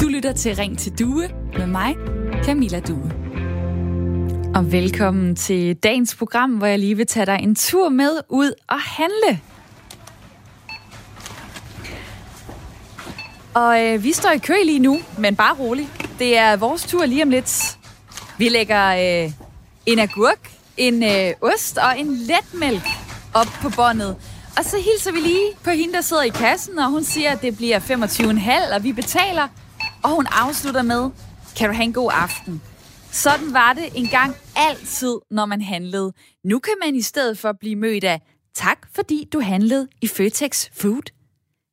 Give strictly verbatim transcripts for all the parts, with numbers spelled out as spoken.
Du lytter til Ring til Due med mig, Camilla Due. Og velkommen til dagens program, hvor jeg lige vil tage dig en tur med ud og handle. Og øh, vi står i kø lige nu, men bare rolig. Det er vores tur lige om lidt. Vi lægger øh, en agurk, en øh, ost og en letmælk op på båndet. Og så hilser vi lige på hende, der sidder i kassen, og hun siger, at det bliver femogtyve komma fem, og vi betaler. Og hun afslutter med, kan du have en god aften? Sådan var det engang altid, når man handlede. Nu kan man i stedet for blive mødt af, tak fordi du handlede i Føtex Food.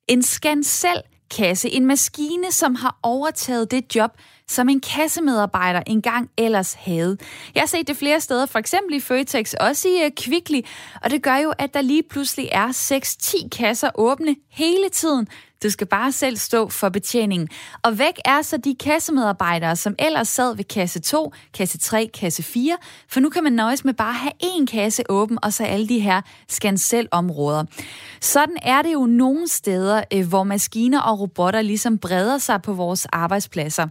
En scan selv kasse, en maskine, som har overtaget det job, som en kassemedarbejder engang ellers havde. Jeg har set det flere steder, for eksempel i Føtex, også i Kvickly, og det gør jo, at der lige pludselig er seks til ti kasser åbne hele tiden. Du skal bare selv stå for betjeningen. Og væk er så de kassemedarbejdere, som ellers sad ved kasse to, kasse tre, kasse fire, for nu kan man nøjes med bare at have én kasse åben, og så alle de her scan-selv-områder. Sådan er det jo nogle steder, hvor maskiner og robotter ligesom breder sig på vores arbejdspladser.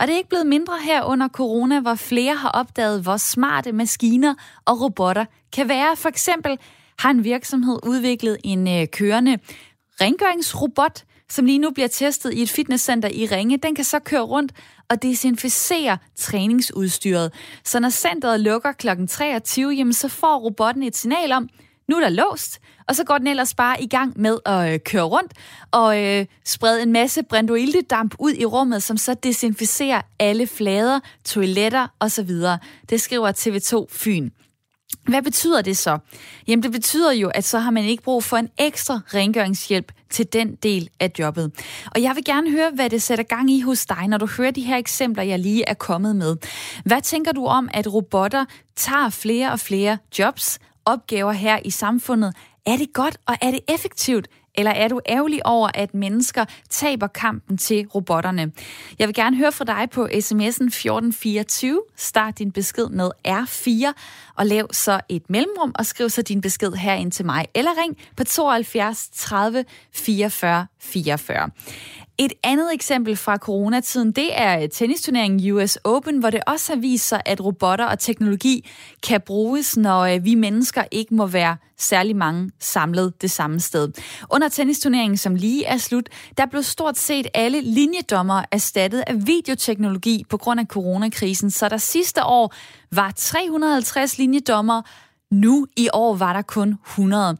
Og det er ikke blevet mindre her under corona, hvor flere har opdaget, hvor smarte maskiner og robotter kan være. For eksempel har en virksomhed udviklet en kørende rengøringsrobot, som lige nu bliver testet i et fitnesscenter i Ringe. Den kan så køre rundt og desinficere træningsudstyret. Så når centret lukker klokken treogtyve, jamen, så får robotten et signal om, nu er der låst, og så går den ellers bare i gang med at øh, køre rundt og øh, sprede en masse brintoildedamp ud i rummet, som så desinficerer alle flader, toiletter osv. Det skriver T V to Fyn. Hvad betyder det så? Jamen det betyder jo, at så har man ikke brug for en ekstra rengøringshjælp til den del af jobbet. Og jeg vil gerne høre, hvad det sætter gang i hos dig, når du hører de her eksempler, jeg lige er kommet med. Hvad tænker du om, at robotter tager flere og flere jobs, opgaver her i samfundet? Er det godt, og er det effektivt? Eller er du ærgerlig over, at mennesker taber kampen til robotterne? Jeg vil gerne høre fra dig på sms'en fjorten fireogtyve. Start din besked med R fire, og lav så et mellemrum, og skriv så din besked herind til mig. Eller ring på tooghalvfjerds tredive fireogfyrre fireogfyrre. Et andet eksempel fra coronatiden, det er tennisturneringen U S Open, hvor det også har vist sig, at robotter og teknologi kan bruges, når vi mennesker ikke må være særlig mange samlet det samme sted. Under tennisturneringen, som lige er slut, der blev stort set alle linjedommere erstattet af videoteknologi på grund af coronakrisen, så der sidste år var tre hundrede og halvtreds linjedommere. Nu i år var der kun hundrede.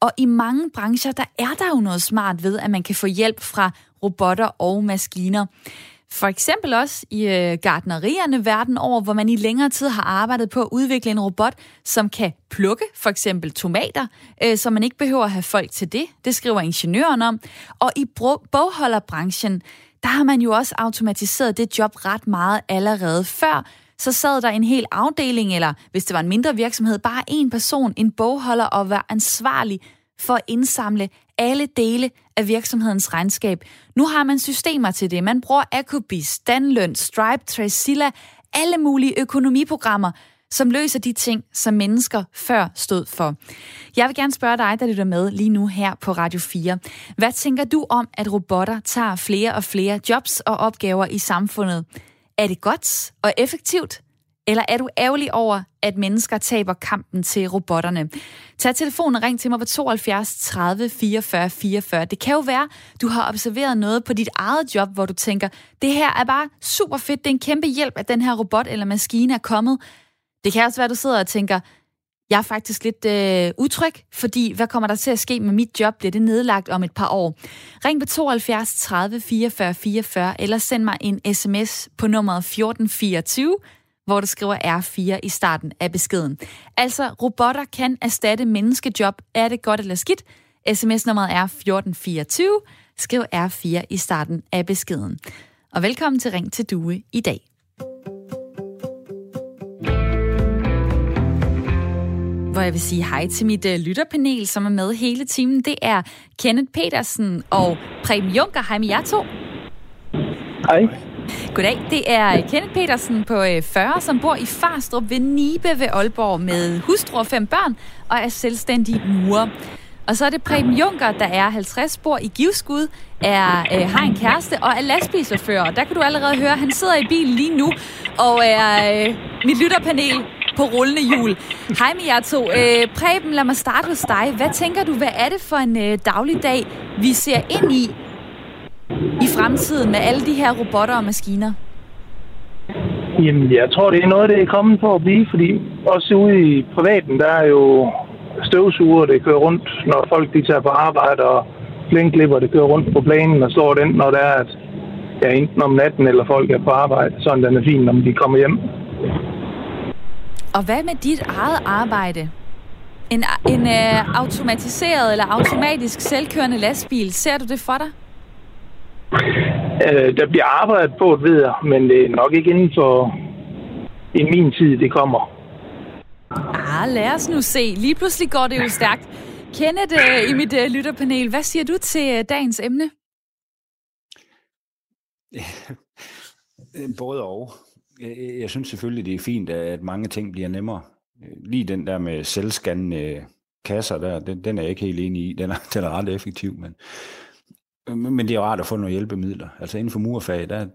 Og i mange brancher, der er der jo noget smart ved, at man kan få hjælp fra robotter og maskiner. For eksempel også i gartnerierne verden over, hvor man i længere tid har arbejdet på at udvikle en robot, som kan plukke for eksempel tomater, så man ikke behøver at have folk til det. Det skriver ingeniøren om. Og i bogholderbranchen, der har man jo også automatiseret det job ret meget allerede før. Så sad der en hel afdeling, eller hvis det var en mindre virksomhed, bare en person, en bogholder, og var ansvarlig for at indsamle alle dele af virksomhedens regnskab. Nu har man systemer til det. Man bruger Acubis, Standløn, Stripe, Tracilla, alle mulige økonomiprogrammer, som løser de ting, som mennesker før stod for. Jeg vil gerne spørge dig, der lytter med lige nu her på Radio fire. Hvad tænker du om, at robotter tager flere og flere jobs og opgaver i samfundet? Er det godt og effektivt? Eller er du ærgerlig over, at mennesker taber kampen til robotterne? Tag telefonen og ring til mig på tooghalvfjerds tredive fireogfyrre fireogfyrre. Det kan jo være, du har observeret noget på dit eget job, hvor du tænker, det her er bare super fedt, det er en kæmpe hjælp, at den her robot eller maskine er kommet. Det kan også være, du sidder og tænker, jeg er faktisk lidt øh, utryg, fordi hvad kommer der til at ske med mit job? Bliver det nedlagt om et par år? Ring på tooghalvfjerds tredive fireogfyrre fireogfyrre, eller send mig en sms på nummeret fjorten fireogtyve, hvor du skriver R fire i starten af beskeden. Altså, robotter kan erstatte menneskejob. Er det godt eller skidt? Sms-nummeret er fjorten fireogtyve. Skriv R fire i starten af beskeden. Og velkommen til Ring til Due i dag. Hvor jeg vil sige hej til mit uh, lytterpanel, som er med hele timen. Det er Kenneth Petersen og Preben Junker. Hej med jer to. Hej. Goddag, det er Kenneth Petersen på fyrre, som bor i Farstrup ved Nibe ved Aalborg med hustru og fem børn og er selvstændig murer. Og så er det Preben Junker, der er halvtreds spor i Givskud, er, øh, har en kæreste og er lastbilchauffør. Og der kan du allerede høre, han sidder i bilen lige nu og er øh, mit lytterpanel på rullende hjul. Hej med jer to. Øh, Preben, lad mig starte hos dig. Hvad tænker du, hvad er det for en øh, dagligdag, vi ser ind i i fremtiden med alle de her robotter og maskiner? Jamen, jeg tror, det er noget, det er kommet for at blive, fordi også ude i privaten, der er jo støvsuger, det kører rundt, når folk de tager på arbejde, og plænklipper, det kører rundt på planen og slår den, når der er, at ja, enten om natten eller folk er på arbejde, sådan den er fint, når de kommer hjem. Og hvad med dit eget arbejde? En, en øh, automatiseret eller automatisk selvkørende lastbil, ser du det for dig? Øh, der bliver arbejdet på et videre, men det er nok ikke inden for i min tid, det kommer. Ah, lad os nu se. Lige pludselig går det jo stærkt. Kenneth øh, i mit øh, lytterpanel, hvad siger du til øh, dagens emne? Både og. Jeg, jeg synes selvfølgelig, det er fint, at mange ting bliver nemmere. Lige den der med selvscannende kasser der, den, den er jeg ikke helt enig i. Den er, den er ret effektiv, men... Men det er rart at få nogle hjælpemidler. Altså inden for murfag, der,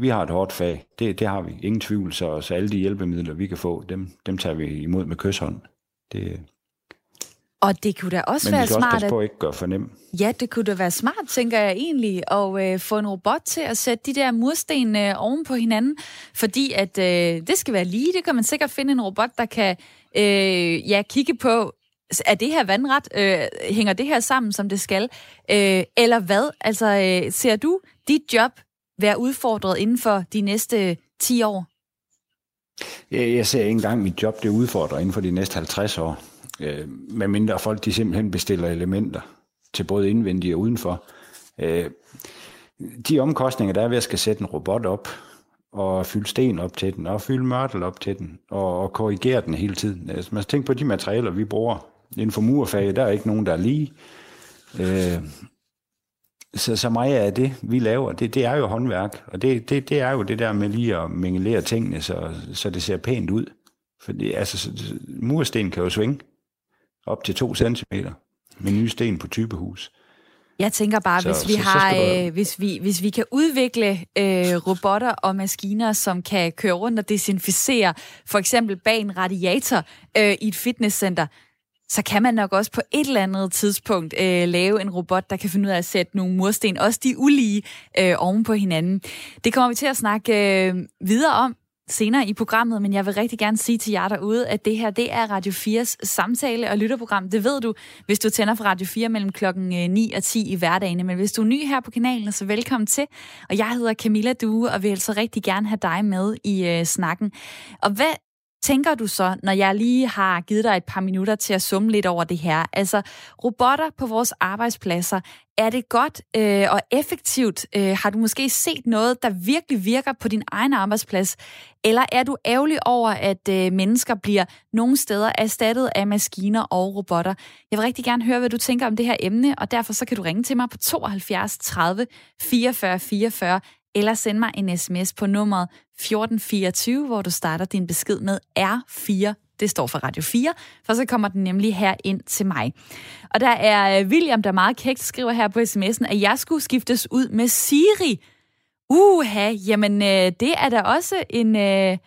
vi har et hårdt fag. Det, det har vi. Ingen tvivl, så, så alle de hjælpemidler, vi kan få, dem, dem tager vi imod med kyshånd. Det... Og det kunne da også være smart... Men vi skal også passe på at ikke gøre for nemt. Ja, det kunne da være smart, tænker jeg egentlig, at øh, få en robot til at sætte de der mursten øh, oven på hinanden, fordi at øh, det skal være lige. Det kan man sikkert finde en robot, der kan øh, ja, kigge på... Er det her vandret? Øh, hænger det her sammen, som det skal? Øh, eller hvad? Altså, øh, ser du dit job være udfordret inden for de næste ti år? Jeg, jeg ser ikke engang mit job, det udfordrer inden for de næste halvtreds år. Øh, med mindre folk, de simpelthen bestiller elementer til både indvendige og udenfor. Øh, de omkostninger, der er ved at skal sætte en robot op, og fylde sten op til den, og fylde mørtel op til den, og, og korrigere den hele tiden. Altså, man skal tænke på de materialer, vi bruger. Inden for murfag, der er ikke nogen, der er lige. Øh, så, så meget af det, vi laver, det, det er jo håndværk. Og det, det, det er jo det der med lige at mingelere tingene, så, så det ser pænt ud. For det, altså, mursten kan jo svinge op til to centimeter med nye sten på typehus. Jeg tænker bare, så, hvis, vi så, har, så der... øh, hvis, vi, hvis vi kan udvikle øh, robotter og maskiner, som kan køre rundt og desinficere, for eksempel bag en radiator øh, i et fitnesscenter, så kan man nok også på et eller andet tidspunkt øh, lave en robot, der kan finde ud af at sætte nogle mursten, også de ulige, øh, oven på hinanden. Det kommer vi til at snakke øh, videre om senere i programmet, men jeg vil rigtig gerne sige til jer derude, at det her, det er Radio fires samtale- og lytterprogram. Det ved du, hvis du tænder for Radio fire mellem klokken ni og ti i hverdagene. Men hvis du er ny her på kanalen, så velkommen til. Og jeg hedder Camilla Due, og vil altså rigtig gerne have dig med i øh, snakken. Og hvad tænker du så, når jeg lige har givet dig et par minutter til at summe lidt over det her? Altså, robotter på vores arbejdspladser, er det godt øh, og effektivt? Øh, har du måske set noget, der virkelig virker på din egen arbejdsplads? Eller er du ærgerlig over, at øh, mennesker bliver nogle steder erstattet af maskiner og robotter? Jeg vil rigtig gerne høre, hvad du tænker om det her emne, og derfor så kan du ringe til mig på tooghalvfjerds tredive fireogfyrre fireogfyrre. Eller send mig en sms på nummeret fjorten fireogtyve, hvor du starter din besked med R fire. Det står for Radio fire, for så kommer den nemlig her ind til mig. Og der er William, der meget kægt skriver her på sms'en, at jeg skulle skiftes ud med Siri. Uha, jamen det er da også en... Er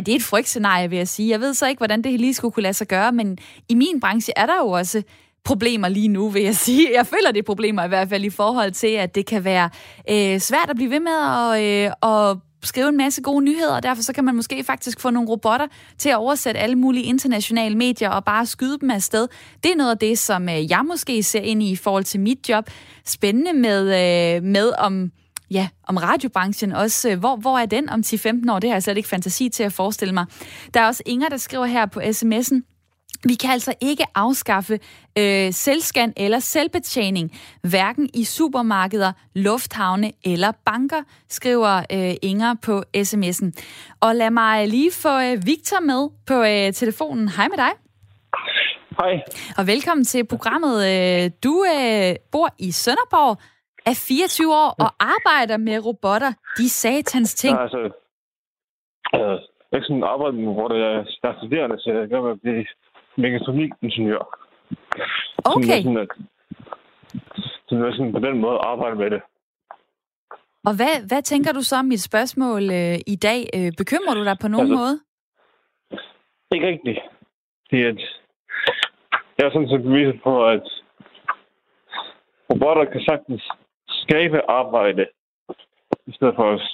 det et frygtscenarie, vil jeg sige. Jeg ved så ikke, hvordan det lige skulle kunne lade sig gøre, men i min branche er der jo også... problemer lige nu, vil jeg sige. Jeg føler, det er problemer i hvert fald i forhold til, at det kan være øh, svært at blive ved med at, øh, at skrive en masse gode nyheder, og derfor så kan man måske faktisk få nogle robotter til at oversætte alle mulige internationale medier og bare skyde dem afsted. Det er noget af det, som øh, jeg måske ser ind i i forhold til mit job. Spændende med, øh, med om, ja, om radiobranchen også. Hvor, hvor er den om ti til femten år? Det har jeg slet ikke fantasi til at forestille mig. Der er også Inger, der skriver her på sms'en, vi kan altså ikke afskaffe øh, selvscan eller selvbetjening, hverken i supermarkeder, lufthavne eller banker, skriver øh, Inger på sms'en. Og lad mig lige få øh, Victor med på øh, telefonen. Hej med dig. Hej. Og velkommen til programmet. Du øh, bor i Sønderborg, er fireogtyve år og arbejder med robotter. De satans ting. Ja, altså, øh, jeg er sådan en arbejder med robotter. Jeg er studerende, så jeg gør, at jeg bliver Megatronik-ingeniør. Okay. Så, så jeg sådan på den måde arbejder med det. Og hvad, hvad tænker du så om mit spørgsmål øh, i dag? Øh, bekymrer du dig på nogen altså, måde? Ikke rigtigt. Det er, at jeg er sådan set beviset på, at robotter kan sagtens skabe arbejde, i stedet for os.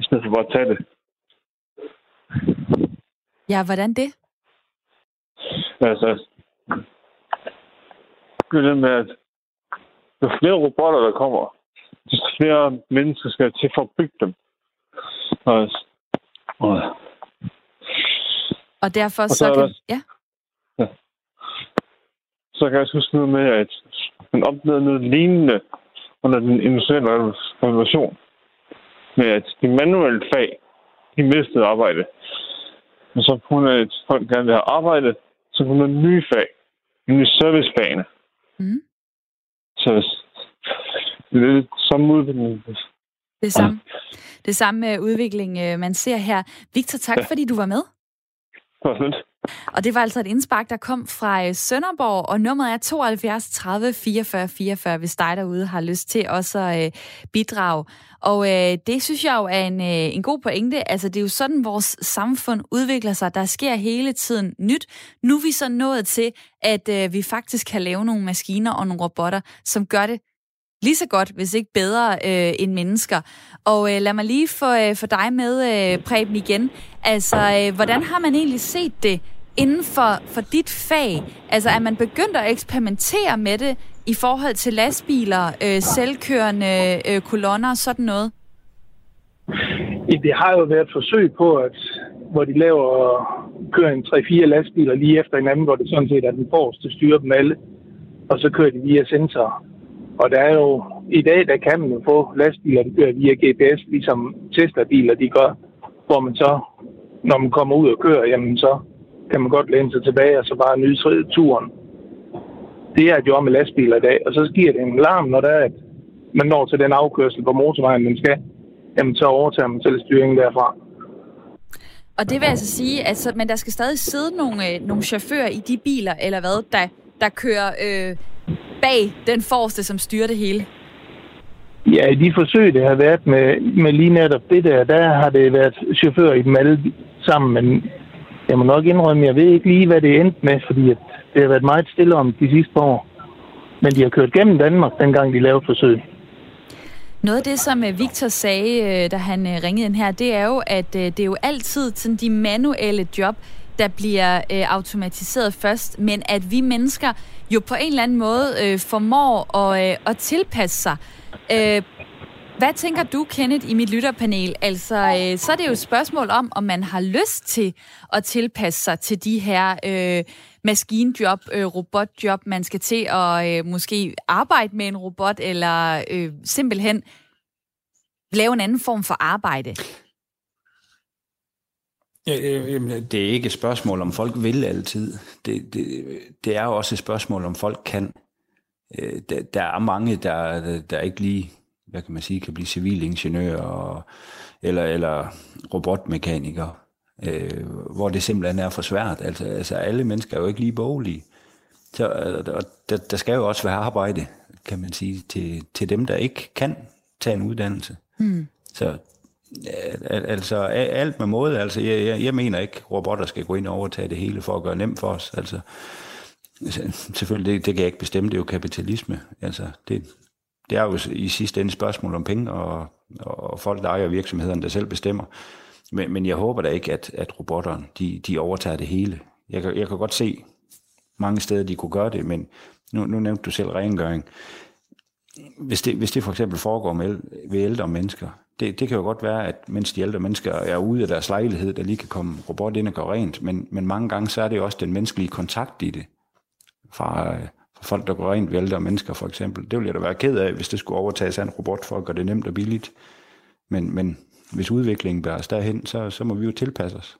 I stedet for bare at tage det. Ja, hvordan det? Altså, det er det med, at jo flere robotter, der kommer, jo flere mennesker skal til for at bygge dem. Altså, og, og derfor og så, så kan... Der, ja. Ja. Så kan jeg huske noget med, at man oplever noget lignende under den industrielle revolution. Med at de manuelle fag, de mistede arbejde. Og så på grund af, at folk gerne vil have arbejde, så kunne man nye fag. Nye servicefagene. Mm. Så det er lidt samme udvikling. Det er samme, det er samme udvikling, man ser her. Victor, tak ja. Fordi du var med. Og det var altså et indspark, der kom fra Sønderborg, og nummeret er tooghalvfjerds tredive fireogfyrre fireogfyrre, hvis dig derude har lyst til også at bidrage. Og øh, det synes jeg jo er en, øh, en god pointe. Altså, det er jo sådan, vores samfund udvikler sig. Der sker hele tiden nyt. Nu er vi så nået til, at øh, vi faktisk kan lave nogle maskiner og nogle robotter, som gør det lige så godt, hvis ikke bedre øh, end mennesker. Og øh, lad mig lige få, øh, få dig med, øh, Preben, igen. Altså, øh, hvordan har man egentlig set det inden for, for dit fag? Altså, er man begyndt at eksperimentere med det i forhold til lastbiler, øh, selvkørende øh, kolonner og sådan noget? Det har jo været forsøg på, at hvor de laver kører en tre fire lastbiler lige efter hinanden, hvor det sådan set er den forreste styrer dem alle, og så kører de via sensorer. Og der er jo, i dag der kan man jo få lastbiler, der kører via G P S, ligesom Tesla-biler, de gør, hvor man så, når man kommer ud og kører, jamen så kan man godt læne sig tilbage og så bare nyde turen. Det er jo med lastbiler i dag, og så giver det en larm, når der er, at man når til den afkørsel på motorvejen, man skal, jamen så overtager man selv styringen derfra. Og det vil altså sige, at så, men der skal stadig sidde nogle, nogle chauffører i de biler, eller hvad, der, der kører... Øh bag den forreste, som styrer det hele? Ja, i de forsøg, det har været med, med lige netop det der, der har det været chauffører i dem alle sammen, men jeg må nok indrømme, jeg ved ikke lige, hvad det endte med, fordi at det har været meget stille om de sidste par år. Men de har kørt gennem Danmark, dengang de lavede forsøg. Noget af det, som Victor sagde, da han ringede ind her, det er jo, at det er jo altid sådan de manuelle job, der bliver øh, automatiseret først, men at vi mennesker jo på en eller anden måde øh, formår at, øh, at tilpasse sig. Øh, hvad tænker du, Kenneth, i mit lytterpanel? Altså, øh, så er det jo et spørgsmål om, om man har lyst til at tilpasse sig til de her øh, maskinjob, øh, robotjob, man skal til at øh, måske arbejde med en robot, eller øh, simpelthen lave en anden form for arbejde. Det er ikke et spørgsmål, om folk vil altid. Det, det, det er jo også et spørgsmål, om folk kan. Der, der er mange, der, der ikke lige, hvad kan man sige, kan blive civilingeniører og, eller, eller robotmekanikere, øh, hvor det simpelthen er for svært. Altså, altså alle mennesker er jo ikke lige boglige. Så, og der, der skal jo også være arbejde, kan man sige, til, til dem, der ikke kan tage en uddannelse. Mm. Så... Altså alt med måde. Altså, jeg, jeg, jeg mener ikke, at robotter skal gå ind og overtage det hele for at gøre nemt for os. Altså, selvfølgelig, det, det kan jeg ikke bestemme. Det er jo kapitalisme. Altså, det, det er jo i sidste ende spørgsmål om penge, og, og folk, der ejer virksomhederne, der selv bestemmer. Men, men jeg håber da ikke, at, at robotterne de, de overtager det hele. Jeg kan, jeg kan godt se mange steder, de kunne gøre det, men nu, nu nævnte du selv rengøring. Hvis det, hvis det for eksempel foregår med, ved ældre mennesker, Det, det kan jo godt være, at mens de ældre mennesker er ude af deres lejlighed, der lige kan komme robot ind og gøre rent, men, men mange gange så er det jo også den menneskelige kontakt i det. Fra, fra folk, der går rent ved ældre mennesker for eksempel. Det ville jeg da være ked af, hvis det skulle overtages af en robot for at gøre det nemt og billigt. Men, men hvis udviklingen bærer os derhen, så, så må vi jo tilpasse os.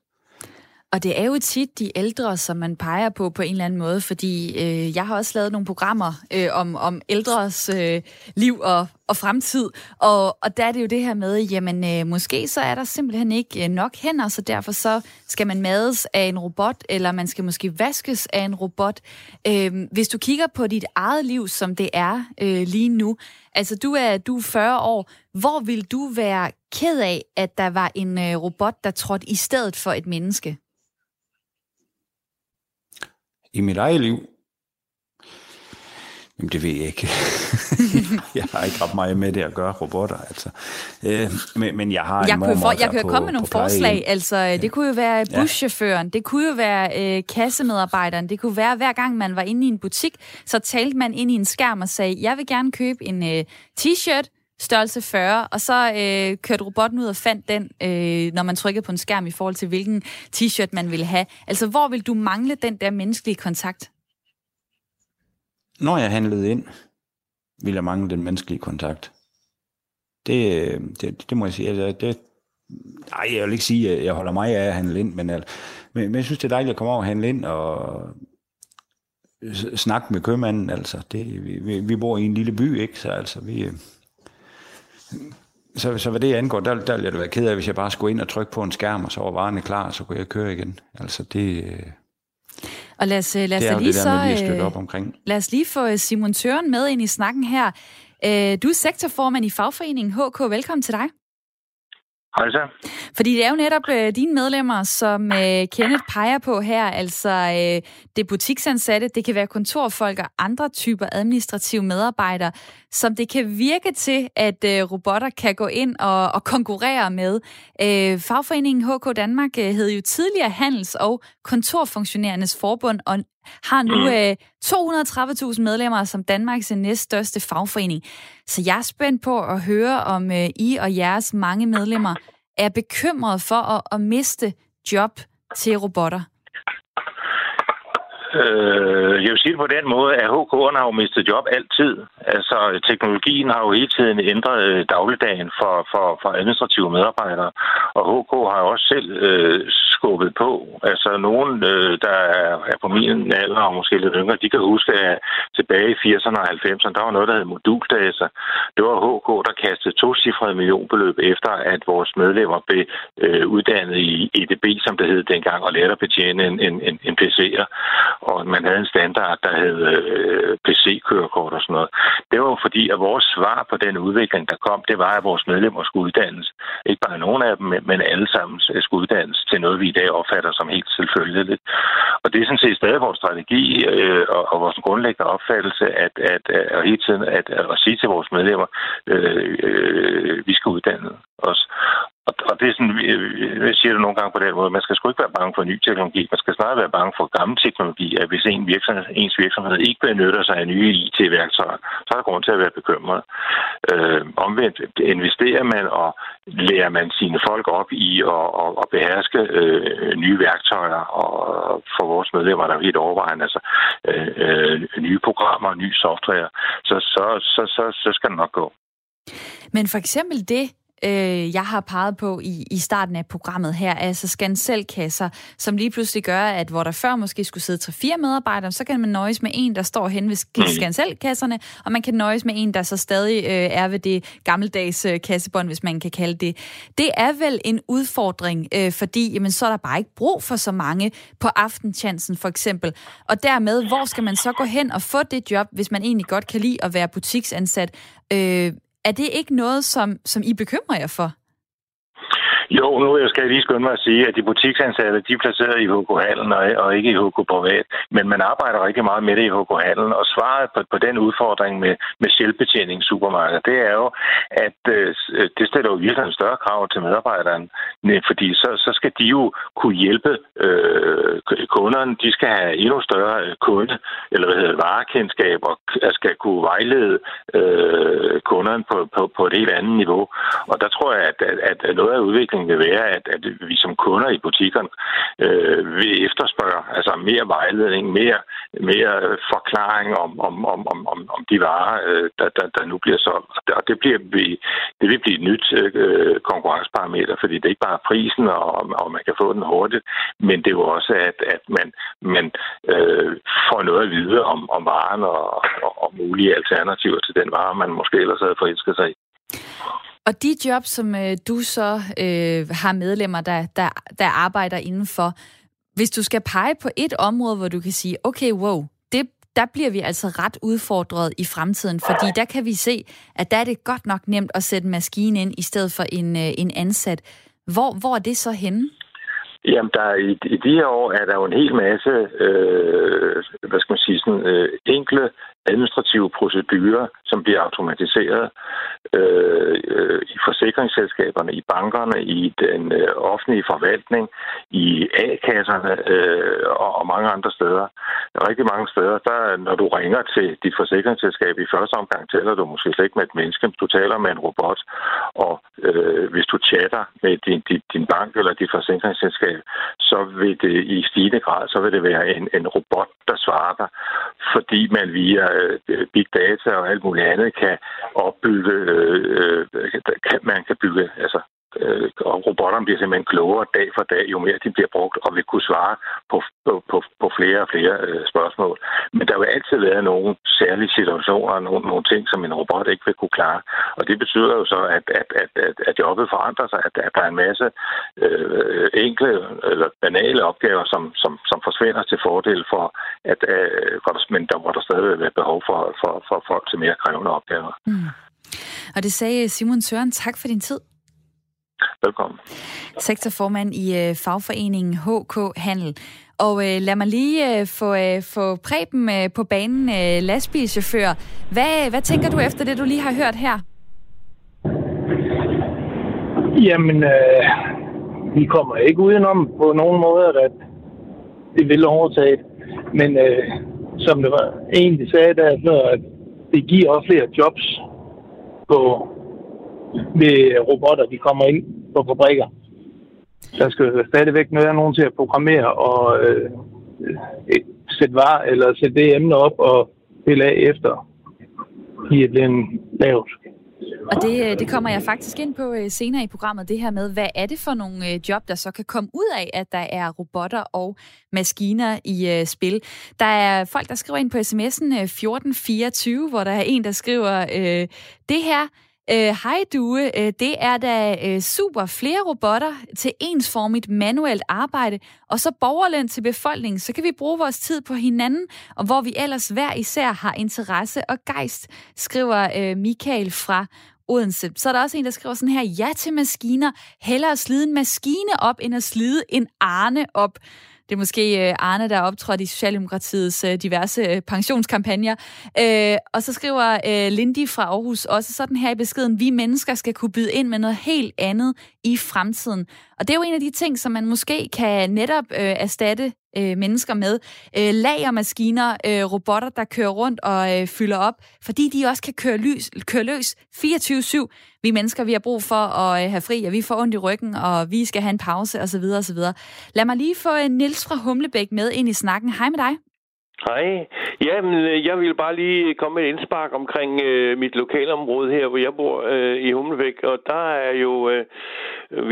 Og det er jo tit de ældre, som man peger på på en eller anden måde, fordi øh, jeg har også lavet nogle programmer øh, om, om ældres øh, liv og, og fremtid, og, og der er det jo det her med, jamen øh, måske så er der simpelthen ikke øh, nok hænder, så derfor så skal man mades af en robot, eller man skal måske vaskes af en robot. Øh, hvis du kigger på dit eget liv, som det er øh, lige nu, altså du er, du er fyrre år, hvor vil du være ked af, at der var en øh, robot, der trådte i stedet for et menneske? I mit eget liv? Jamen, det ved jeg ikke. Jeg har ikke ret meget med det at gøre, robotter, altså. Øh, men, men jeg har en jeg mormor, for, Jeg kunne jo komme med nogle forslag, altså. Ja. Det kunne jo være buschaufføren, det kunne jo være øh, kassemedarbejderen, det kunne være, hver gang man var inde i en butik, så talte man ind i en skærm og sagde, jeg vil gerne købe en øh, t-shirt, størrelse fyrre, og så øh, kørte robotten ud og fandt den, øh, når man trykkede på en skærm i forhold til, hvilken t-shirt man ville have. Altså, hvor vil du mangle den der menneskelige kontakt? Når jeg handlede ind, ville jeg mangle den menneskelige kontakt. Det, det, det må jeg sige. Altså, det, ej, jeg vil ikke sige, at jeg holder mig af at handle ind, men, men, men jeg synes, det er dejligt at komme over og handle ind og snakke med købmanden. Altså, det, vi, vi bor i en lille by, ikke? Så altså, vi... Så, så hvad det angår, der, der ville jeg da være ked af, hvis jeg bare skulle ind og trykke på en skærm, og så var varerne klar, og så kunne jeg køre igen. Altså det, og lad os, lad os det er jo lige det der med lige at støtte op omkring. Lad os lige få Simon Tøren med ind i snakken her. Du er sektorformand i fagforeningen H K. Velkommen til dig. Hej så. Fordi det er jo netop øh, dine medlemmer, som øh, Kenneth peger på her, altså øh, det butiksansatte, det kan være kontorfolk og andre typer administrative medarbejdere, som det kan virke til, at øh, robotter kan gå ind og, og konkurrere med. Øh, fagforeningen H K Danmark øh, hed jo tidligere Handels- og Kontorfunktionærernes Forbund, og har nu øh, to hundrede og tredive tusind medlemmer som Danmarks næststørste fagforening. Så jeg er spændt på at høre, om øh, I og jeres mange medlemmer er bekymret for at, at miste job til robotter. Øh, jeg vil sige det på den måde, at H K'erne har jo mistet job altid. Altså, teknologien har jo hele tiden ændret øh, dagligdagen for, for, for administrative medarbejdere. Og H K har jo også selv øh, skubbet på. Altså, nogen, øh, der er på min alder og måske lidt yngre, de kan huske, at tilbage i firserne og halvfemserne, der var noget, der hed moduldata. Det var H K, der kastede tocifrede millionbeløb efter, at vores medlemmer blev øh, uddannet i E D B, som det hed dengang, og lærte at betjene en, en, en, en P C'er. Og man havde en standard, der hed øh, P C-kørekort og sådan noget. Det var jo fordi, at vores svar på den udvikling, der kom, det var, at vores medlemmer skulle uddannes. Ikke bare nogen af dem, men alle sammen skulle uddannes til noget, vi i dag opfatter som helt selvfølgeligt. Og det er sådan set stadig vores strategi øh, og, og vores grundlæggende opfattelse, at, at, at, at hele tiden at, at, at sige til vores medlemmer, øh, øh, vi skal uddanne os. Og det er sådan, jeg siger det nogle gange på den måde, man skal sgu ikke være bange for ny teknologi, man skal snarere være bange for gammel teknologi, at hvis en virksomhed, ens virksomhed ikke benytter sig af nye I T-værktøjer, så er der grund til at være bekymret. Øh, omvendt investerer man og lærer man sine folk op i at, at, at beherske øh, nye værktøjer, og for vores medlemmer, der er helt overvejende, altså øh, øh, nye programmer, ny software, så, så, så, så, så skal det nok gå. Men for eksempel det, jeg har peget på i, i starten af programmet her, altså scan-selv-kasser, som lige pludselig gør, at hvor der før måske skulle sidde tre fire medarbejdere, så kan man nøjes med en, der står hen ved scan-selv-kasserne, og man kan nøjes med en, der så stadig øh, er ved det gammeldags øh, kassebånd, hvis man kan kalde det. Det er vel en udfordring, øh, fordi jamen, så er der bare ikke brug for så mange på aftenchancen for eksempel. Og dermed, hvor skal man så gå hen og få det job, hvis man egentlig godt kan lide at være butiksansat? Øh, Er det ikke noget, som, som I bekymrer jer for? Jo, nu skal jeg lige skynde mig at sige, at de butiksansatte, de er placeret i H K-handlen og ikke i H K-privat, men man arbejder rigtig meget med det i H K-handlen, og svaret på, på den udfordring med, med selvbetjening i supermarkedet, det er jo, at øh, det stiller jo virkelig en større krav til medarbejderen, fordi så, så skal de jo kunne hjælpe øh, kunderne, de skal have endnu større kunde, eller hvad hedder det, varekendskab, og skal kunne vejlede øh, kunderne på, på, på et helt andet niveau, og der tror jeg, at, at, at noget af udviklingen udvikling vil være, at, at vi som kunder i butikkerne øh, vil efterspørge altså mere vejledning, mere, mere forklaring om, om, om, om, om de varer, øh, der, der, der nu bliver solgt. Og det, bliver, det vil blive et nyt øh, konkurrenceparameter, fordi det er ikke bare prisen, og, og man kan få den hurtigt, men det er jo også, at, at man, man øh, får noget at vide om, om varen og, og, og mulige alternativer til den vare, man måske ellers havde forelsket sig i. Og de jobs, som øh, du så øh, har medlemmer, der, der, der arbejder indenfor, hvis du skal pege på et område, hvor du kan sige, okay, wow, det, der bliver vi altså ret udfordret i fremtiden, fordi der kan vi se, at der er det godt nok nemt at sætte maskinen ind i stedet for en, øh, en ansat. Hvor, hvor er det så henne? Jamen, der i, i de her år er der jo en hel masse, øh, hvad skal man sige, sådan øh, enkle administrative procedurer, som bliver automatiseret øh, øh, i forsikringsselskaberne, i bankerne, i den øh, offentlige forvaltning, i A-kasserne øh, og, og mange andre steder. Rigtig mange steder, der, når du ringer til dit forsikringsselskab i første omgang, taler du måske slet ikke med et menneske, du taler med en robot, og øh, hvis du chatter med din, din, din bank eller dit forsikringsselskab, så vil det i stigende grad, så vil det være en, en robot, der svarer dig, fordi man via big data og alt muligt andet kan opbygge, øh, kan, man kan bygge, altså, øh, og robotterne bliver simpelthen klogere dag for dag, jo mere de bliver brugt, og vil kunne svare på, på, på flere og flere øh, spørgsmål. Men der vil altid være nogle særlige situationer og nogle, nogle ting, som en robot ikke vil kunne klare. Og det betyder jo så, at, at, at, at, at jobbet forandrer sig, at, at der er en masse øh, enkle eller banale opgaver, som, som, som forsvinder til fordel for, at øh, hvor der, men der, hvor der stadig vil være behov for, for, for folk til mere krævende opgaver. Mm. Og det sagde Simon Tøren. Tak for din tid. Velkommen. Sektorformand i øh, fagforeningen H K Handel. Og øh, lad mig lige øh, få, øh, få Preben øh, på banen, øh, lastbilchauffør. Hvad, hvad tænker du efter det, du lige har hørt her? Jamen, øh, vi kommer ikke udenom på nogen måde, at det vil overtage. Men øh, som det var egentlig sagde, der, at det giver også flere jobs på ved robotter, de kommer ind på fabrikker. Der skal stadigvæk være nogen til at programmere og øh, sætte varer eller sætte det emne op og pille af efter i et lille lavt. Og det, det kommer jeg faktisk ind på senere i programmet, det her med, hvad er det for nogle job, der så kan komme ud af, at der er robotter og maskiner i uh, spil. Der er folk, der skriver ind på sms'en fjorten fireogtyve, hvor der er en, der skriver øh, det her. Hej uh, Due, uh, det er da uh, super flere robotter til ensformigt manuelt arbejde, og så borgerløn til befolkningen, så kan vi bruge vores tid på hinanden, og hvor vi ellers hver især har interesse og gejst, skriver uh, Michael fra Odense. Så er der også en, der skriver sådan her, ja til maskiner, hellere at slide en maskine op, end at slide en arne op. Det er måske Arne, der er optrådt i Socialdemokratiets diverse pensionskampagner. Øh, og så skriver øh, Lindy fra Aarhus også sådan her i beskeden, vi mennesker skal kunne byde ind med noget helt andet i fremtiden. Og det er jo en af de ting, som man måske kan netop øh, erstatte øh, mennesker med. Øh, lagermaskiner, øh, robotter, der kører rundt og øh, fylder op, fordi de også kan køre, lys, køre løs fireogtyve syv. Vi mennesker, vi har brug for at øh, have fri, og vi får ondt i ryggen, og vi skal have en pause, osv. osv. Lad mig lige få øh, Niels fra Humlebæk med ind i snakken. Hej med dig. Hej. Jamen, jeg vil bare lige komme med et indspark omkring øh, mit lokalområde her, hvor jeg bor øh, i Humlebæk, og der er jo... Øh,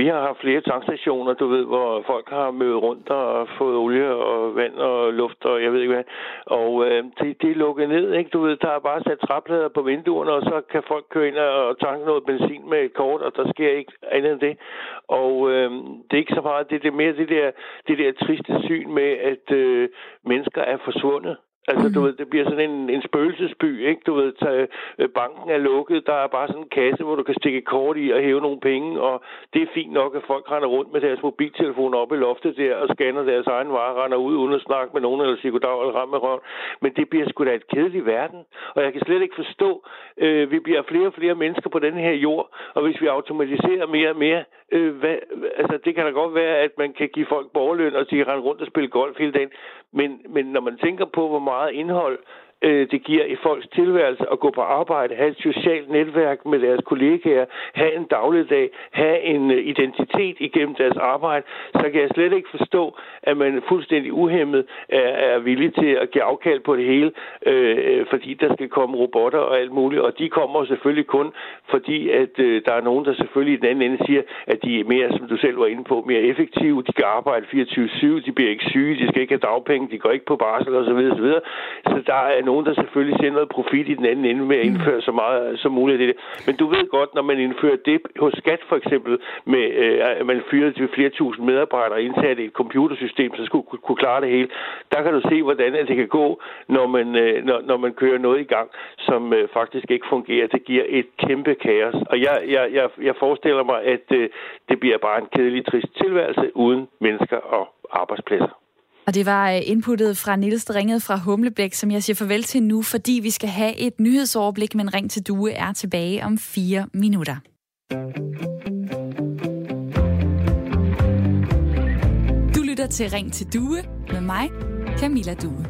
vi har haft flere tankstationer, du ved, hvor folk har mødt rundt og fået olie og vand og luft og jeg ved ikke hvad. Og øh, det, det er lukket ned, ikke? Du ved, der er bare sat træplader på vinduerne, og så kan folk køre ind og tanke noget benzin med et kort, og der sker ikke andet end det. Og øh, det er ikke så meget, det er mere det der, det der triste syn med, at øh, mennesker er forsvundet. Altså, du ved, det bliver sådan en, en spøgelsesby, ikke? Du ved, tage, banken er lukket, der er bare sådan en kasse, hvor du kan stikke kort i og hæve nogle penge, og det er fint nok, at folk render rundt med deres mobiltelefoner op i loftet der og scanner deres egen varer, render ud uden at snakke med nogen eller sige goddag eller ramme røven. Men det bliver sgu da et kedeligt verden, og jeg kan slet ikke forstå, øh, vi bliver flere og flere mennesker på den her jord, og hvis vi automatiserer mere og mere, øh, hvad, altså, det kan da godt være, at man kan give folk borgerløn, og de kan rende rundt og spille golf hele dagen, men, men når man tænker på, hvor meget indhold det giver i folks tilværelse at gå på arbejde, have et socialt netværk med deres kollegaer, have en dagligdag, have en identitet igennem deres arbejde, så kan jeg slet ikke forstå, at man fuldstændig uhæmmet er, er villig til at give afkald på det hele, øh, fordi der skal komme robotter og alt muligt, og de kommer selvfølgelig kun, fordi at øh, der er nogen, der selvfølgelig i den anden ende siger, at de er mere, som du selv var inde på, mere effektive, de kan arbejde fireogtyve syv, de bliver ikke syge, de skal ikke have dagpenge, de går ikke på barsel osv. osv. Så der er nogen, der selvfølgelig ser noget profit i den anden ende med at indføre så meget som muligt af det. Men du ved godt, når man indfører det hos skat for eksempel, med øh, at man fyrer til flere tusind medarbejdere og indsatte et computersystem, så skulle kunne klare det hele. Der kan du se, hvordan at det kan gå, når man, øh, når, når man kører noget i gang, som øh, faktisk ikke fungerer. Det giver et kæmpe kaos. Og jeg, jeg, jeg, jeg forestiller mig, at øh, det bliver bare en kedelig, trist tilværelse uden mennesker og arbejdspladser. Og det var inputtet fra Niels, der ringede fra Humlebæk, som jeg siger farvel til nu, fordi vi skal have et nyhedsoverblik, men Ring til Due er tilbage om fire minutter. Du lytter til Ring til Due med mig, Camilla Due.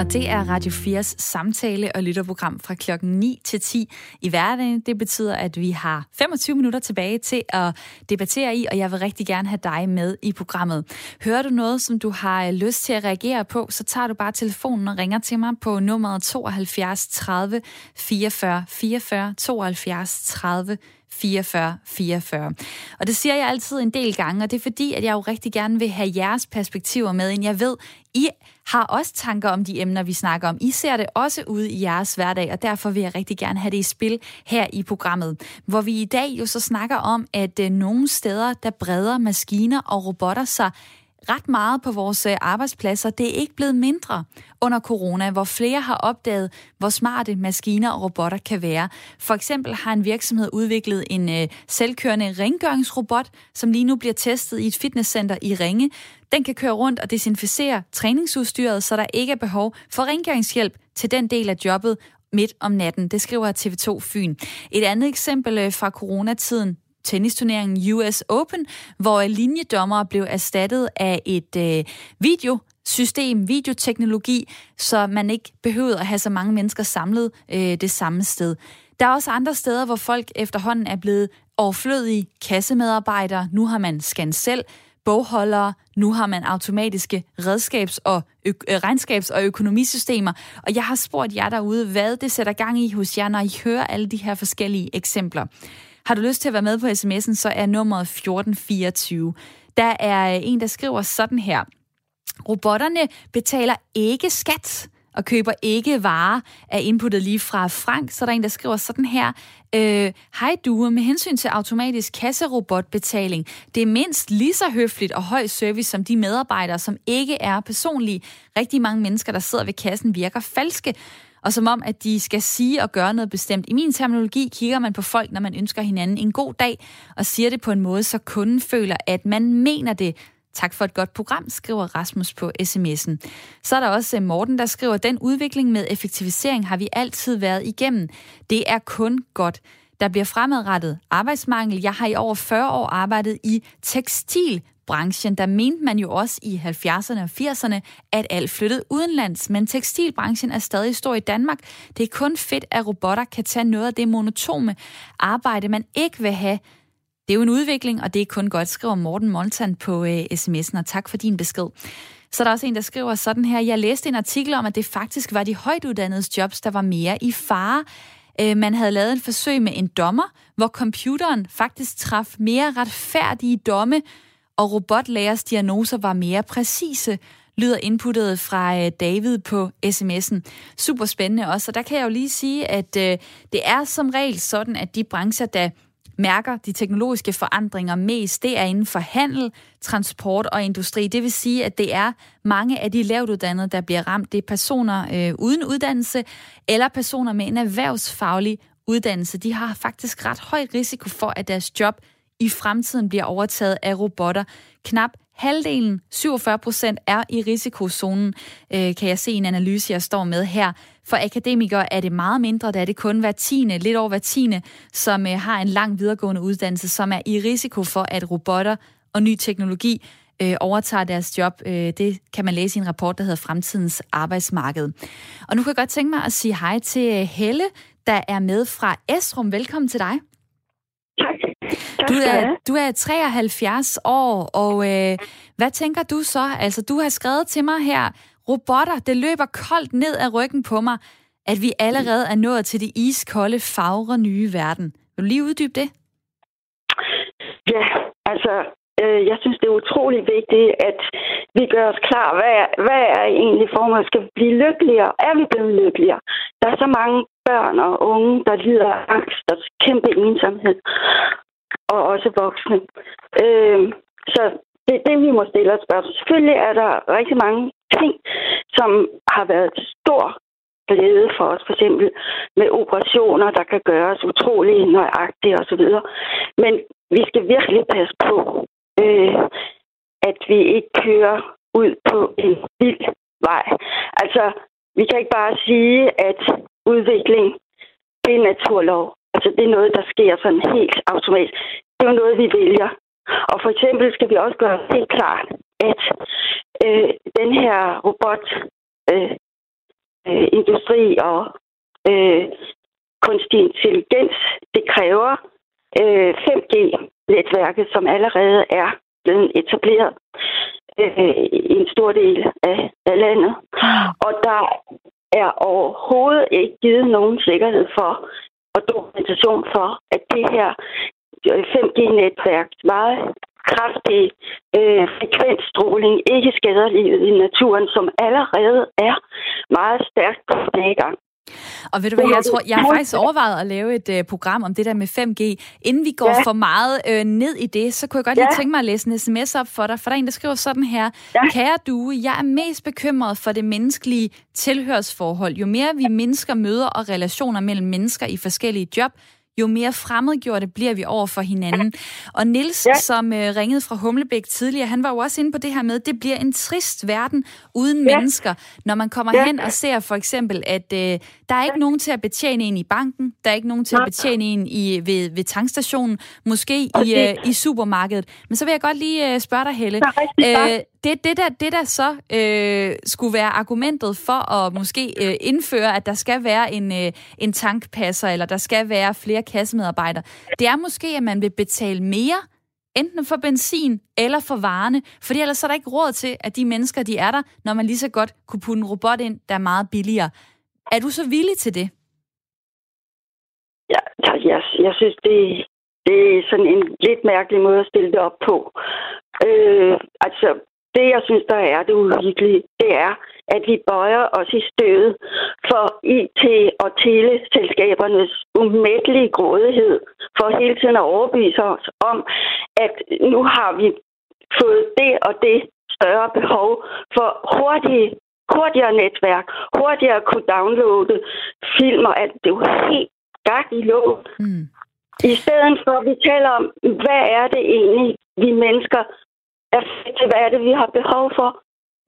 Og det er Radio firs samtale- og lytterprogram fra klokken ni til ti i hverdagen. Det betyder, at vi har femogtyve minutter tilbage til at debattere i, og jeg vil rigtig gerne have dig med i programmet. Hører du noget, som du har lyst til at reagere på, så tager du bare telefonen og ringer til mig på nummeret tooghalvfjerds tredive fireogfyrre fireogfyrre, tooghalvfjerds tredive fireogfyrre fireogfyrre. Og det siger jeg altid en del gange, og det er fordi, at jeg jo rigtig gerne vil have jeres perspektiver med ind. Jeg ved, I har også tanker om de emner, vi snakker om. I ser det også ude i jeres hverdag, og derfor vil jeg rigtig gerne have det i spil her i programmet, hvor vi i dag jo så snakker om, at nogle steder, der breder maskiner og robotter sig ret meget på vores arbejdspladser. Det er ikke blevet mindre under corona, hvor flere har opdaget, hvor smarte maskiner og robotter kan være. For eksempel har en virksomhed udviklet en øh, selvkørende rengøringsrobot, som lige nu bliver testet i et fitnesscenter i Ringe. Den kan køre rundt og desinficere træningsudstyret, så der ikke er behov for rengøringshjælp til den del af jobbet midt om natten. Det skriver T V to Fyn. Et andet eksempel øh, fra coronatiden, tennisturneringen U S Open, hvor linjedommere blev erstattet af et øh, videosystem, videoteknologi, så man ikke behøvede at have så mange mennesker samlet øh, det samme sted. Der er også andre steder, hvor folk efterhånden er blevet overflødige kassemedarbejdere. Nu har man scan selv, bogholdere, nu har man automatiske redskabs- og ø- regnskabs- og økonomisystemer. Og jeg har spurgt jer derude, hvad det sætter gang i hos jer, når I hører alle de her forskellige eksempler. Har du lyst til at være med på sms'en, så er nummeret fjorten fireogtyve. Der er en, der skriver sådan her. Robotterne betaler ikke skat og køber ikke varer, er inputtet lige fra Frank. Så er der en, der skriver sådan her. Øh, Hej Due, med hensyn til automatisk kasserobotbetaling. Det er mindst lige så høfligt og høj service som de medarbejdere, som ikke er personlige. Rigtig mange mennesker, der sidder ved kassen, virker falske. Og som om, at de skal sige og gøre noget bestemt. I min terminologi kigger man på folk, når man ønsker hinanden en god dag, og siger det på en måde, så kunden føler, at man mener det. Tak for et godt program, skriver Rasmus på sms'en. Så er der også Morten, der skriver, den udvikling med effektivisering har vi altid været igennem. Det er kun godt. Der bliver fremadrettet arbejdsmangel. Jeg har i over fyrre år arbejdet i tekstil. Branchen, der mente man jo også i halvfjerdserne og firserne, at alt flyttede udenlands. Men tekstilbranchen er stadig stor i Danmark. Det er kun fedt, at robotter kan tage noget af det monotone arbejde, man ikke vil have. Det er jo en udvikling, og det er kun godt, skriver Morten Moltan på øh, sms'en. Og tak for din besked. Så er der også en, der skriver sådan her. Jeg læste en artikel om, at det faktisk var de højtuddannedes jobs, der var mere i fare. Man havde lavet et forsøg med en dommer, hvor computeren faktisk traf mere retfærdige domme, og robotlægers diagnoser var mere præcise, lyder inputtet fra David på sms'en. Super spændende også, og der kan jeg jo lige sige, at det er som regel sådan, at de brancher, der mærker de teknologiske forandringer mest, det er inden for handel, transport og industri. Det vil sige, at det er mange af de lavt uddannede, der bliver ramt. Det er personer øh, uden uddannelse eller personer med en erhvervsfaglig uddannelse. De har faktisk ret høj risiko for, at deres job i fremtiden bliver overtaget af robotter. Knap halvdelen, syvogfyrre procent, er i risikozonen, øh, kan jeg se en analyse, jeg står med her. For akademikere er det meget mindre, da det kun hver tiende, lidt over hver tiende, som øh, har en lang videregående uddannelse, som er i risiko for, at robotter og ny teknologi øh, overtager deres job. Øh, det kan man læse i en rapport, der hedder Fremtidens Arbejdsmarked. Og nu kan jeg godt tænke mig at sige hej til Helle, der er med fra Esrum. Velkommen til dig. Tak. Du er, du er treoghalvfjerds år, og øh, hvad tænker du så? Altså, du har skrevet til mig her, robotter, det løber koldt ned ad ryggen på mig, at vi allerede er nået til det iskolde, fagre nye verden. Vil du lige uddybe det? Ja, altså, øh, jeg synes, det er utrolig vigtigt, at vi gør os klar, hvad, hvad er egentlig formålet? Skal vi blive lykkeligere? Er vi blevet lykkeligere? Der er så mange børn og unge, der lider af angst og kæmpe ensomhed. Og også voksne. Øh, så det er det, vi må stille os spørgsmål. Selvfølgelig er der rigtig mange ting, som har været stor glæde for os, for eksempel med operationer, der kan gøre os utroligt nøjagtige osv. Men vi skal virkelig passe på, øh, at vi ikke kører ud på en vild vej. Altså, vi kan ikke bare sige, at udvikling, det er naturlov. Altså, det er noget, der sker sådan helt automatisk. Det er jo noget, vi vælger. Og for eksempel skal vi også gøre helt klart, at øh, den her robotindustri øh, øh, og øh, kunstig intelligens, det kræver øh, fem G-netværket, som allerede er blevet etableret øh, i en stor del af, af landet. Og der er overhovedet ikke givet nogen sikkerhed for, og dokumentation for, at det her fem G-netværk, meget kraftig øh, frekvensstråling, ikke skader livet i naturen, som allerede er meget stærkt på den gang. Og ved du hvad, jeg tror, jeg har faktisk overvejet at lave et øh, program om det der med fem G. Inden vi går ja. for meget øh, ned i det, så kunne jeg godt ja. lige tænke mig at læse en sms op for dig, for der er en, der skriver sådan her. Ja. Kære Due, jeg er mest bekymret for det menneskelige tilhørsforhold. Jo mere vi mennesker møder og relationer mellem mennesker i forskellige job, jo mere fremmedgjorte bliver vi over for hinanden. Og Niels, ja. som øh, ringede fra Humlebæk tidligere, han var jo også inde på det her med, det bliver en trist verden uden ja. mennesker. Når man kommer ja. hen og ser for eksempel, at øh, der er ikke nogen til at betjene en i banken, der er ikke nogen til at betjene en i, ved, ved tankstationen, måske i, øh, i supermarkedet. Men så vil jeg godt lige øh, spørge dig, Helle. Øh, det, det, der, det der så øh, skulle være argumentet for at måske øh, indføre, at der skal være en, øh, en tankpasser, eller der skal være flere kassemedarbejdere, det er måske, at man vil betale mere, enten for benzin eller for varerne, for ellers er der ikke råd til, at de mennesker, de er der, når man lige så godt kunne putte en robot ind, der er meget billigere. Er du så villig til det? Ja, jeg, jeg synes, det, det er sådan en lidt mærkelig måde at stille det op på. Øh, altså, det jeg synes, der er det uhyggelige, det er, at vi bøjer os i stødet for I T- og teleselskabernes umættelige grådighed for hele tiden at overbevise os om, at nu har vi fået det og det større behov for hurtige hurtigere netværk, hurtigere kunne downloade film og alt. Det er jo helt gak i låget. Mm. I stedet for, at vi taler om, hvad er det egentlig, vi mennesker er til, hvad er det, vi har behov for.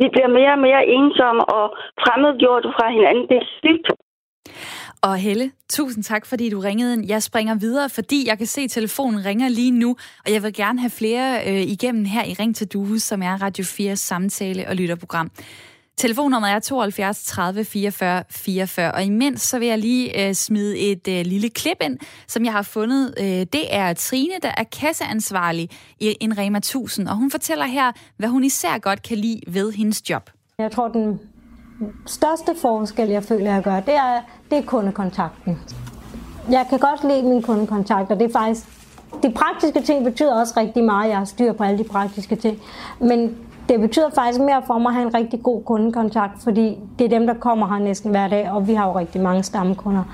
Vi bliver mere og mere ensomme og fremmedgjorte fra hinanden. Det er sygt. Og Helle, tusind tak, fordi du ringede. Jeg springer videre, fordi jeg kan se, at telefonen ringer lige nu, og jeg vil gerne have flere øh, igennem her i Ring til Due, som er Radio fires samtale- og lytterprogram. Telefonnummeret er tooghalvfjerds tredive fireogfyrre fireogfyrre, og imens så vil jeg lige øh, smide et øh, lille klip ind, som jeg har fundet. Øh, det er Trine, der er kasseansvarlig i en Rema tusind, og hun fortæller her, hvad hun især godt kan lide ved hendes job. Jeg tror, den største forskel, jeg føler, jeg gør, det er, det er kundekontakten. Jeg kan godt lide mine kundekontakter, det er faktisk... De praktiske ting betyder også rigtig meget, jeg har styr på alle de praktiske ting, men... Det betyder faktisk mere for mig at have en rigtig god kundekontakt, fordi det er dem, der kommer her næsten hver dag, og vi har jo rigtig mange stammekunder.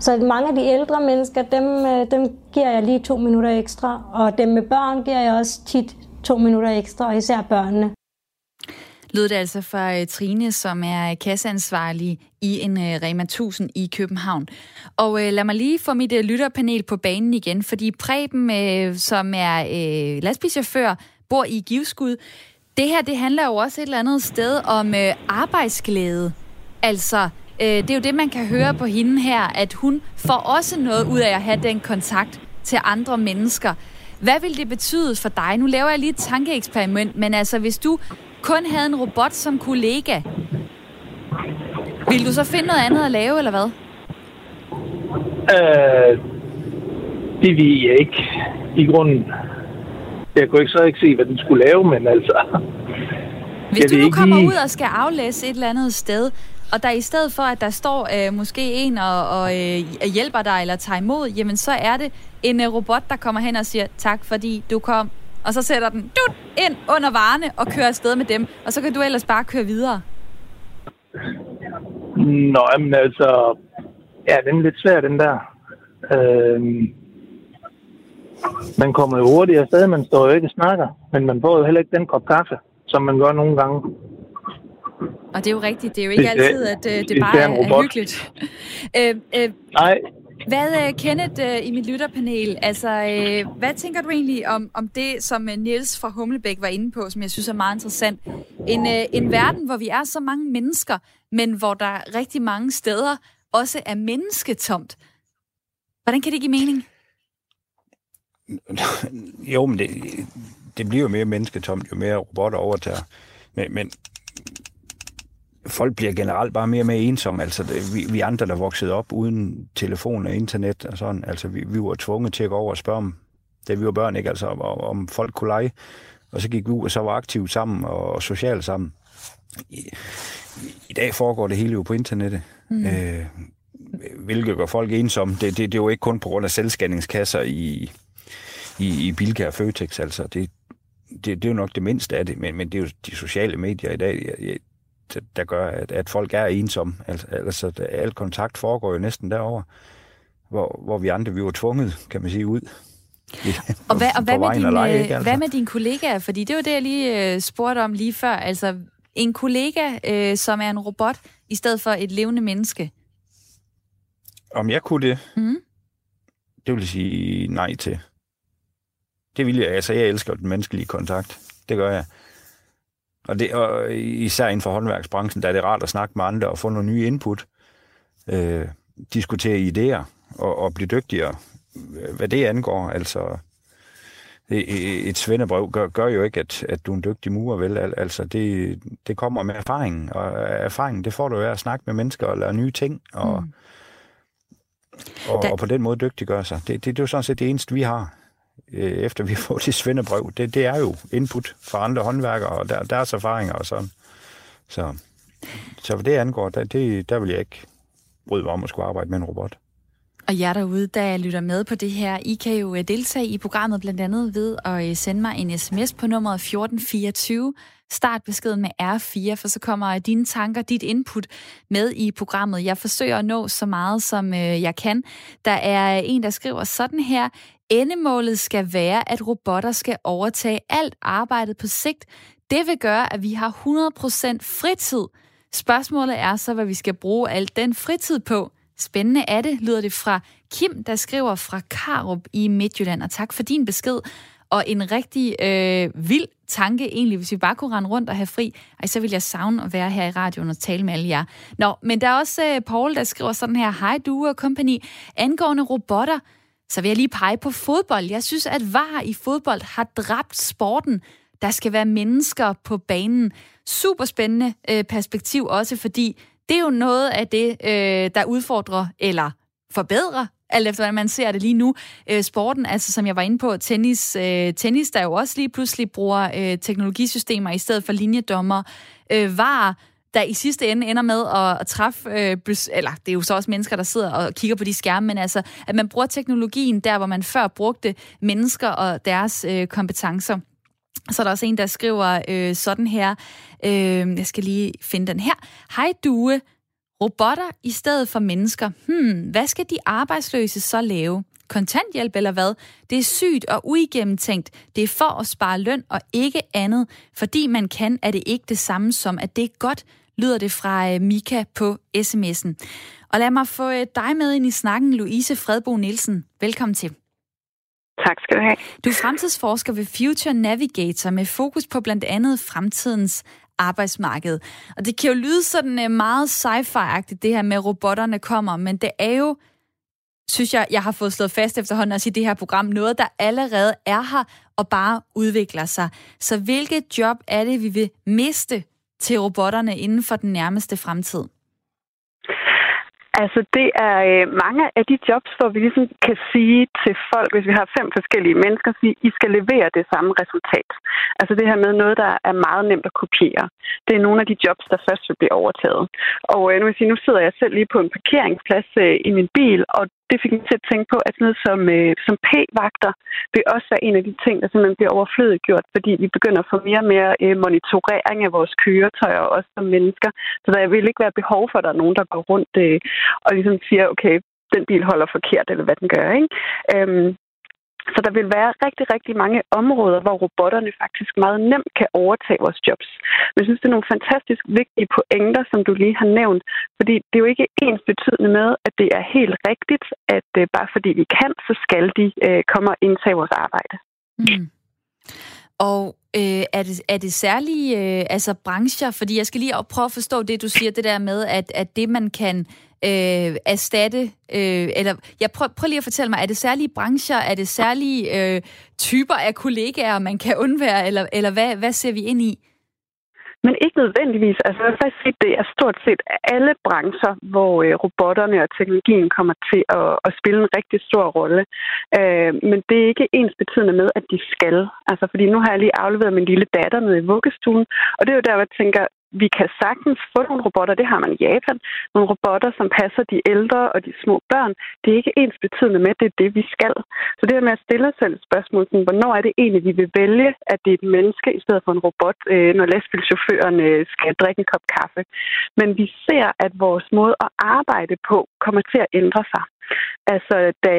Så mange af de ældre mennesker, dem, dem giver jeg lige to minutter ekstra, og dem med børn giver jeg også tit to minutter ekstra, og især børnene. Lød det altså fra Trine, som er kasseansvarlig i en Rema tusind i København. Og øh, lad mig lige få mit øh, lytterpanel på banen igen, fordi Preben, øh, som er øh, lastbilchauffør, bor i Givskud. Det her, det handler jo også et eller andet sted om øh, arbejdsglæde. Altså, øh, det er jo det, man kan høre på hende her, at hun får også noget ud af at have den kontakt til andre mennesker. Hvad ville det betyde for dig? Nu laver jeg lige et tankeeksperiment, men altså, hvis du kun havde en robot som kollega, ville du så finde noget andet at lave, eller hvad? Øh, det vil jeg ikke. I grunden. Jeg kunne ikke så ikke se, hvad den skulle lave, men altså... Hvis du nu kommer ud og skal aflæse et eller andet sted, og der i stedet for, at der står øh, måske en og, og øh, hjælper dig eller tager imod, jamen så er det en øh, robot, der kommer hen og siger, tak fordi du kom. Og så sætter den dut, ind under varerne og kører afsted med dem. Og så kan du ellers bare køre videre. Nå, men altså... Ja, den er lidt svær, den der. Øh, man kommer jo hurtigt afsted, man står jo ikke og snakker. Men man får jo heller ikke den kop kaffe, som man gør nogle gange. Og det er jo rigtigt. Det er jo ikke altid, at øh, det bare er, er hyggeligt. øh, øh, Nej. Hvad, Kenneth, øh, i mit lytterpanel, altså, øh, hvad tænker du egentlig om, om det, som øh, Niels fra Humlebæk var inde på, som jeg synes er meget interessant? En, øh, en verden, hvor vi er så mange mennesker, men hvor der er rigtig mange steder også er mennesketomt. Hvordan kan det give mening? Jo, men det, det bliver jo mere mennesketomt, jo mere robotter overtager. Men... men folk bliver generelt bare mere og mere ensomme. Altså, det, vi, vi andre, der voksede op uden telefon og internet og sådan, altså, vi, vi var tvunget til at gå over og spørge om, da vi var børn, ikke? Altså, om, om folk kunne lege. Og så gik vi ud og så var aktive sammen og, og socialt sammen. I, I dag foregår det hele jo på internettet, mm. øh, hvilket gør folk ensomme. Det, det, det er jo ikke kun på grund af selvscanningskasser i, i, i Bilka og Føtex, altså. Det, det, det er jo nok det mindste af det, men, men det er jo de sociale medier i dag, jeg, jeg, der gør, at, at folk er ensomme. Altså, altså al kontakt foregår jo næsten derover, hvor, hvor vi andre, vi var tvunget, kan man sige, ud. Og hvad, og hvad, med, din, og lege, altså. Hvad med dine kollegaer? Fordi det var det, jeg lige øh, spurgte om lige før. Altså, en kollega, øh, som er en robot, i stedet for et levende menneske. Om jeg kunne det? Mm. Det vil jeg sige nej til. Det vil jeg. Altså, jeg elsker den menneskelige kontakt. Det gør jeg. Og, det, og især inden for håndværksbranchen, der er det rart at snakke med andre og få nogle nye input, øh, diskutere idéer og, og blive dygtigere, hvad det angår. Altså, et svendebrev gør, gør jo ikke, at, at du er en dygtig murer, vel? Altså, det, det kommer med erfaringen, og erfaringen, det får du jo af at snakke med mennesker og lære nye ting, og, mm. og, da... og på den måde dygtiggøre sig. Det, det, det er jo sådan set det eneste, vi har. Efter vi får det svendebrev, det, det er jo input fra andre håndværkere og der, deres erfaringer og sådan. Så, så hvad det angår, der, det, der vil jeg ikke bryde mig om at skulle arbejde med en robot. Og jer derude, der lytter med på det her, I kan jo deltage i programmet blandt andet ved at sende mig en sms på nummeret fjorten fireogtyve. Start beskeden med R fire, for så kommer dine tanker, dit input med i programmet. Jeg forsøger at nå så meget, som jeg kan. Der er en, der skriver sådan her. Endemålet skal være, at robotter skal overtage alt arbejdet på sigt. Det vil gøre, at vi har hundrede procent fritid. Spørgsmålet er så, hvad vi skal bruge alt den fritid på. Spændende er det, lyder det fra Kim, der skriver fra Karup i Midtjylland. Og tak for din besked. Og en rigtig øh, vild tanke egentlig, hvis vi bare kunne rende rundt og have fri. Ej, så ville jeg savne at være her i radioen og tale med alle jer. Nå, men der er også øh, Paul, der skriver sådan her. Hej Due og kompagni. Angående robotter, så vil jeg lige pege på fodbold. Jeg synes, at V A R i fodbold har dræbt sporten. Der skal være mennesker på banen. Superspændende øh, perspektiv også, fordi det er jo noget af det, øh, der udfordrer eller forbedrer, alt efter hvordan man ser det lige nu. Øh, sporten, altså som jeg var inde på, tennis, øh, tennis der jo også lige pludselig bruger øh, teknologisystemer i stedet for linjedommer. Øh, V A R, der i sidste ende ender med at, at træffe, øh, eller det er jo så også mennesker, der sidder og kigger på de skærme, men altså, at man bruger teknologien der, hvor man før brugte mennesker og deres øh, kompetencer. Så er der også en, der skriver øh, sådan her. Øh, jeg skal lige finde den her. Hej Due. Robotter i stedet for mennesker. Hmm, hvad skal de arbejdsløse så lave? Kontanthjælp eller hvad? Det er sygt og uigennemtænkt. Det er for at spare løn og ikke andet. Fordi man kan, er det ikke det samme som, at det er godt, lyder det fra Mika på sms'en. Og lad mig få dig med ind i snakken, Louise Fredbo Nielsen. Velkommen til. Tak skal du have. Du er fremtidsforsker ved Future Navigator med fokus på blandt andet fremtidens arbejdsmarked. Og det kan jo lyde sådan meget sci-fi-agtigt, det her med, robotterne kommer, men det er jo synes jeg, jeg har fået slået fast efterhånden også i det her program, noget, der allerede er her og bare udvikler sig. Så hvilket job er det, vi vil miste til robotterne inden for den nærmeste fremtid? Altså, det er øh, mange af de jobs, hvor vi ligesom kan sige til folk, hvis vi har fem forskellige mennesker, at I skal levere det samme resultat. Altså det her med noget, der er meget nemt at kopiere. Det er nogle af de jobs, der først vil blive overtaget. Og øh, nu vil jeg sige, nu sidder jeg selv lige på en parkeringsplads øh, i min bil, og det fik mig til at tænke på, at sådan noget som, øh, som p-vagter vil også være en af de ting, der simpelthen bliver overflødegjort, fordi vi begynder at få mere og mere øh, monitorering af vores køretøjer, også som mennesker. Så der vil ikke være behov for, at der er nogen, der går rundt øh, og ligesom siger, okay, den bil holder forkert, eller hvad den gør, ikke? Øhm, så der vil være rigtig, rigtig mange områder, hvor robotterne faktisk meget nemt kan overtage vores jobs. Men jeg synes, det er nogle fantastisk vigtige pointer, som du lige har nævnt, fordi det er jo ikke ens betydende med, at det er helt rigtigt, at uh, bare fordi vi kan, så skal de uh, komme og indtage vores arbejde. Mm. Og øh, er, det, er det særlige øh, altså brancher? Fordi jeg skal lige prøve at forstå det, du siger, det der med, at, at det man kan... Øh, erstatte, øh, eller ja, prøv, prøv lige at fortælle mig, er det særlige brancher, er det særlige øh, typer af kollegaer, man kan undvære, eller, eller hvad, hvad ser vi ind i? Men ikke nødvendigvis. Altså, jeg vil faktisk sige, det er stort set alle brancher, hvor øh, robotterne og teknologien kommer til at, at spille en rigtig stor rolle. Øh, men det er ikke ensbetydende med, at de skal. Altså, fordi nu har jeg lige afleveret min lille datter nede i vuggestuen, og det er jo der, hvor jeg tænker, vi kan sagtens få nogle robotter, det har man i Japan, nogle robotter, som passer de ældre og de små børn. Det er ikke ensbetydende med, det er det, vi skal. Så det her med at stille os selv spørgsmålet, hvornår er det egentlig, vi vil vælge, at det er et menneske i stedet for en robot, når lastbilchaufføren skal drikke en kop kaffe. Men vi ser, at vores måde at arbejde på kommer til at ændre sig. Altså, da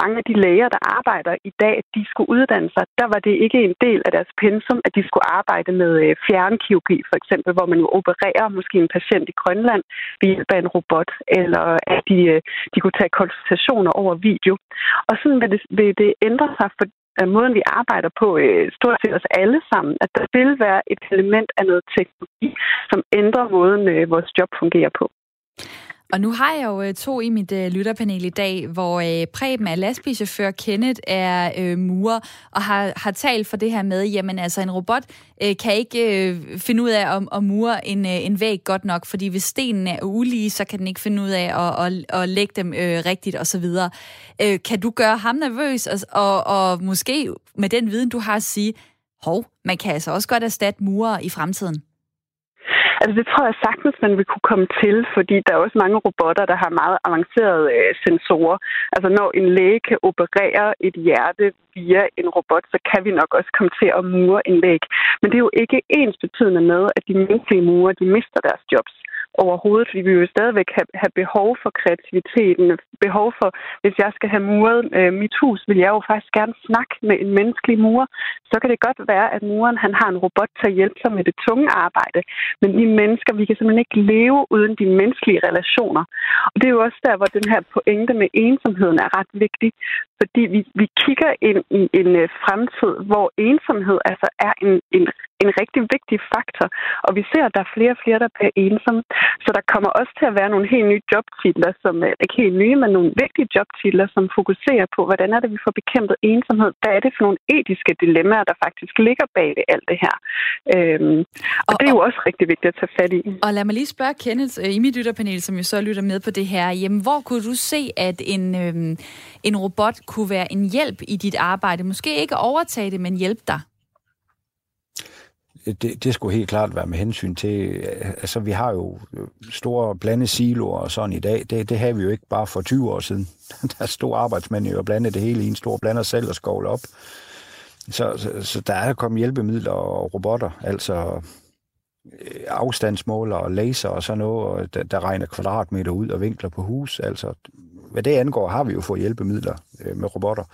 mange af de læger, der arbejder i dag, de skulle uddanne sig, der var det ikke en del af deres pensum, at de skulle arbejde med fjernkirurgi, for eksempel, hvor man jo opererer måske en patient i Grønland ved hjælp af en robot, eller at de, de kunne tage konsultationer over video. Og sådan vil det, vil det ændre sig, for måden vi arbejder på, stort set os alle sammen, at der vil være et element af noget teknologi, som ændrer måden, vores job fungerer på. Og nu har jeg jo to i mit øh, lytterpanel i dag, hvor øh, Preben er lastbilchauffør, Kenneth er øh, murer, og har, har talt for det her med, jamen altså en robot øh, kan ikke øh, finde ud af at, at mure en, øh, en væg godt nok, fordi hvis stenen er ulige, så kan den ikke finde ud af at, at, at lægge dem øh, rigtigt osv. Øh, kan du gøre ham nervøs, og, og, og måske med den viden, du har at sige, hov, man kan altså også godt erstatte murer i fremtiden? Altså det tror jeg sagtens, man vil kunne komme til, fordi der er også mange robotter, der har meget avancerede øh, sensorer. Altså når en læge kan operere et hjerte via en robot, så kan vi nok også komme til at mure en læg. Men det er jo ikke ensbetydende med, at de menneskelige murer, de mister deres jobs overhovedet, fordi vi jo stadigvæk have behov for kreativiteten, behov for, hvis jeg skal have muret øh, mit hus, vil jeg jo faktisk gerne snakke med en menneskelig murer. Så kan det godt være, at mureren han har en robot til at hjælpe sig med det tunge arbejde, men vi mennesker, vi kan simpelthen ikke leve uden de menneskelige relationer. Og det er jo også der, hvor den her pointe med ensomheden er ret vigtig, fordi vi, vi kigger ind i en øh, fremtid, hvor ensomhed altså er en, en en rigtig vigtig faktor, og vi ser, at der er flere og flere, der bliver ensomme. Så der kommer også til at være nogle helt nye jobtitler, som er ikke helt nye, men nogle vigtige jobtitler, som fokuserer på, hvordan er det, vi får bekæmpet ensomhed? Hvad er det for nogle etiske dilemmaer, der faktisk ligger bag det, alt det her? Øhm, og, og det er jo og, også rigtig vigtigt at tage fat i. Og lad mig lige spørge Kenneth i mit lytterpanel, som jo så lytter med på det her. Jamen, hvor kunne du se, at en, øhm, en robot kunne være en hjælp i dit arbejde? Måske ikke overtage det, men hjælpe dig? Det, det skulle helt klart være med hensyn til, altså vi har jo store blandede siloer og sådan i dag, det, det havde vi jo ikke bare for tyve år siden. Der stod arbejdsmænd jo og blandede det hele i en stor blander selv og skovle op. Så, så, så der er kommet hjælpemidler og robotter, altså afstandsmåler og laser og sådan noget, der, der regner kvadratmeter ud og vinkler på hus, altså hvad det angår, har vi jo fået hjælpemidler med robotter.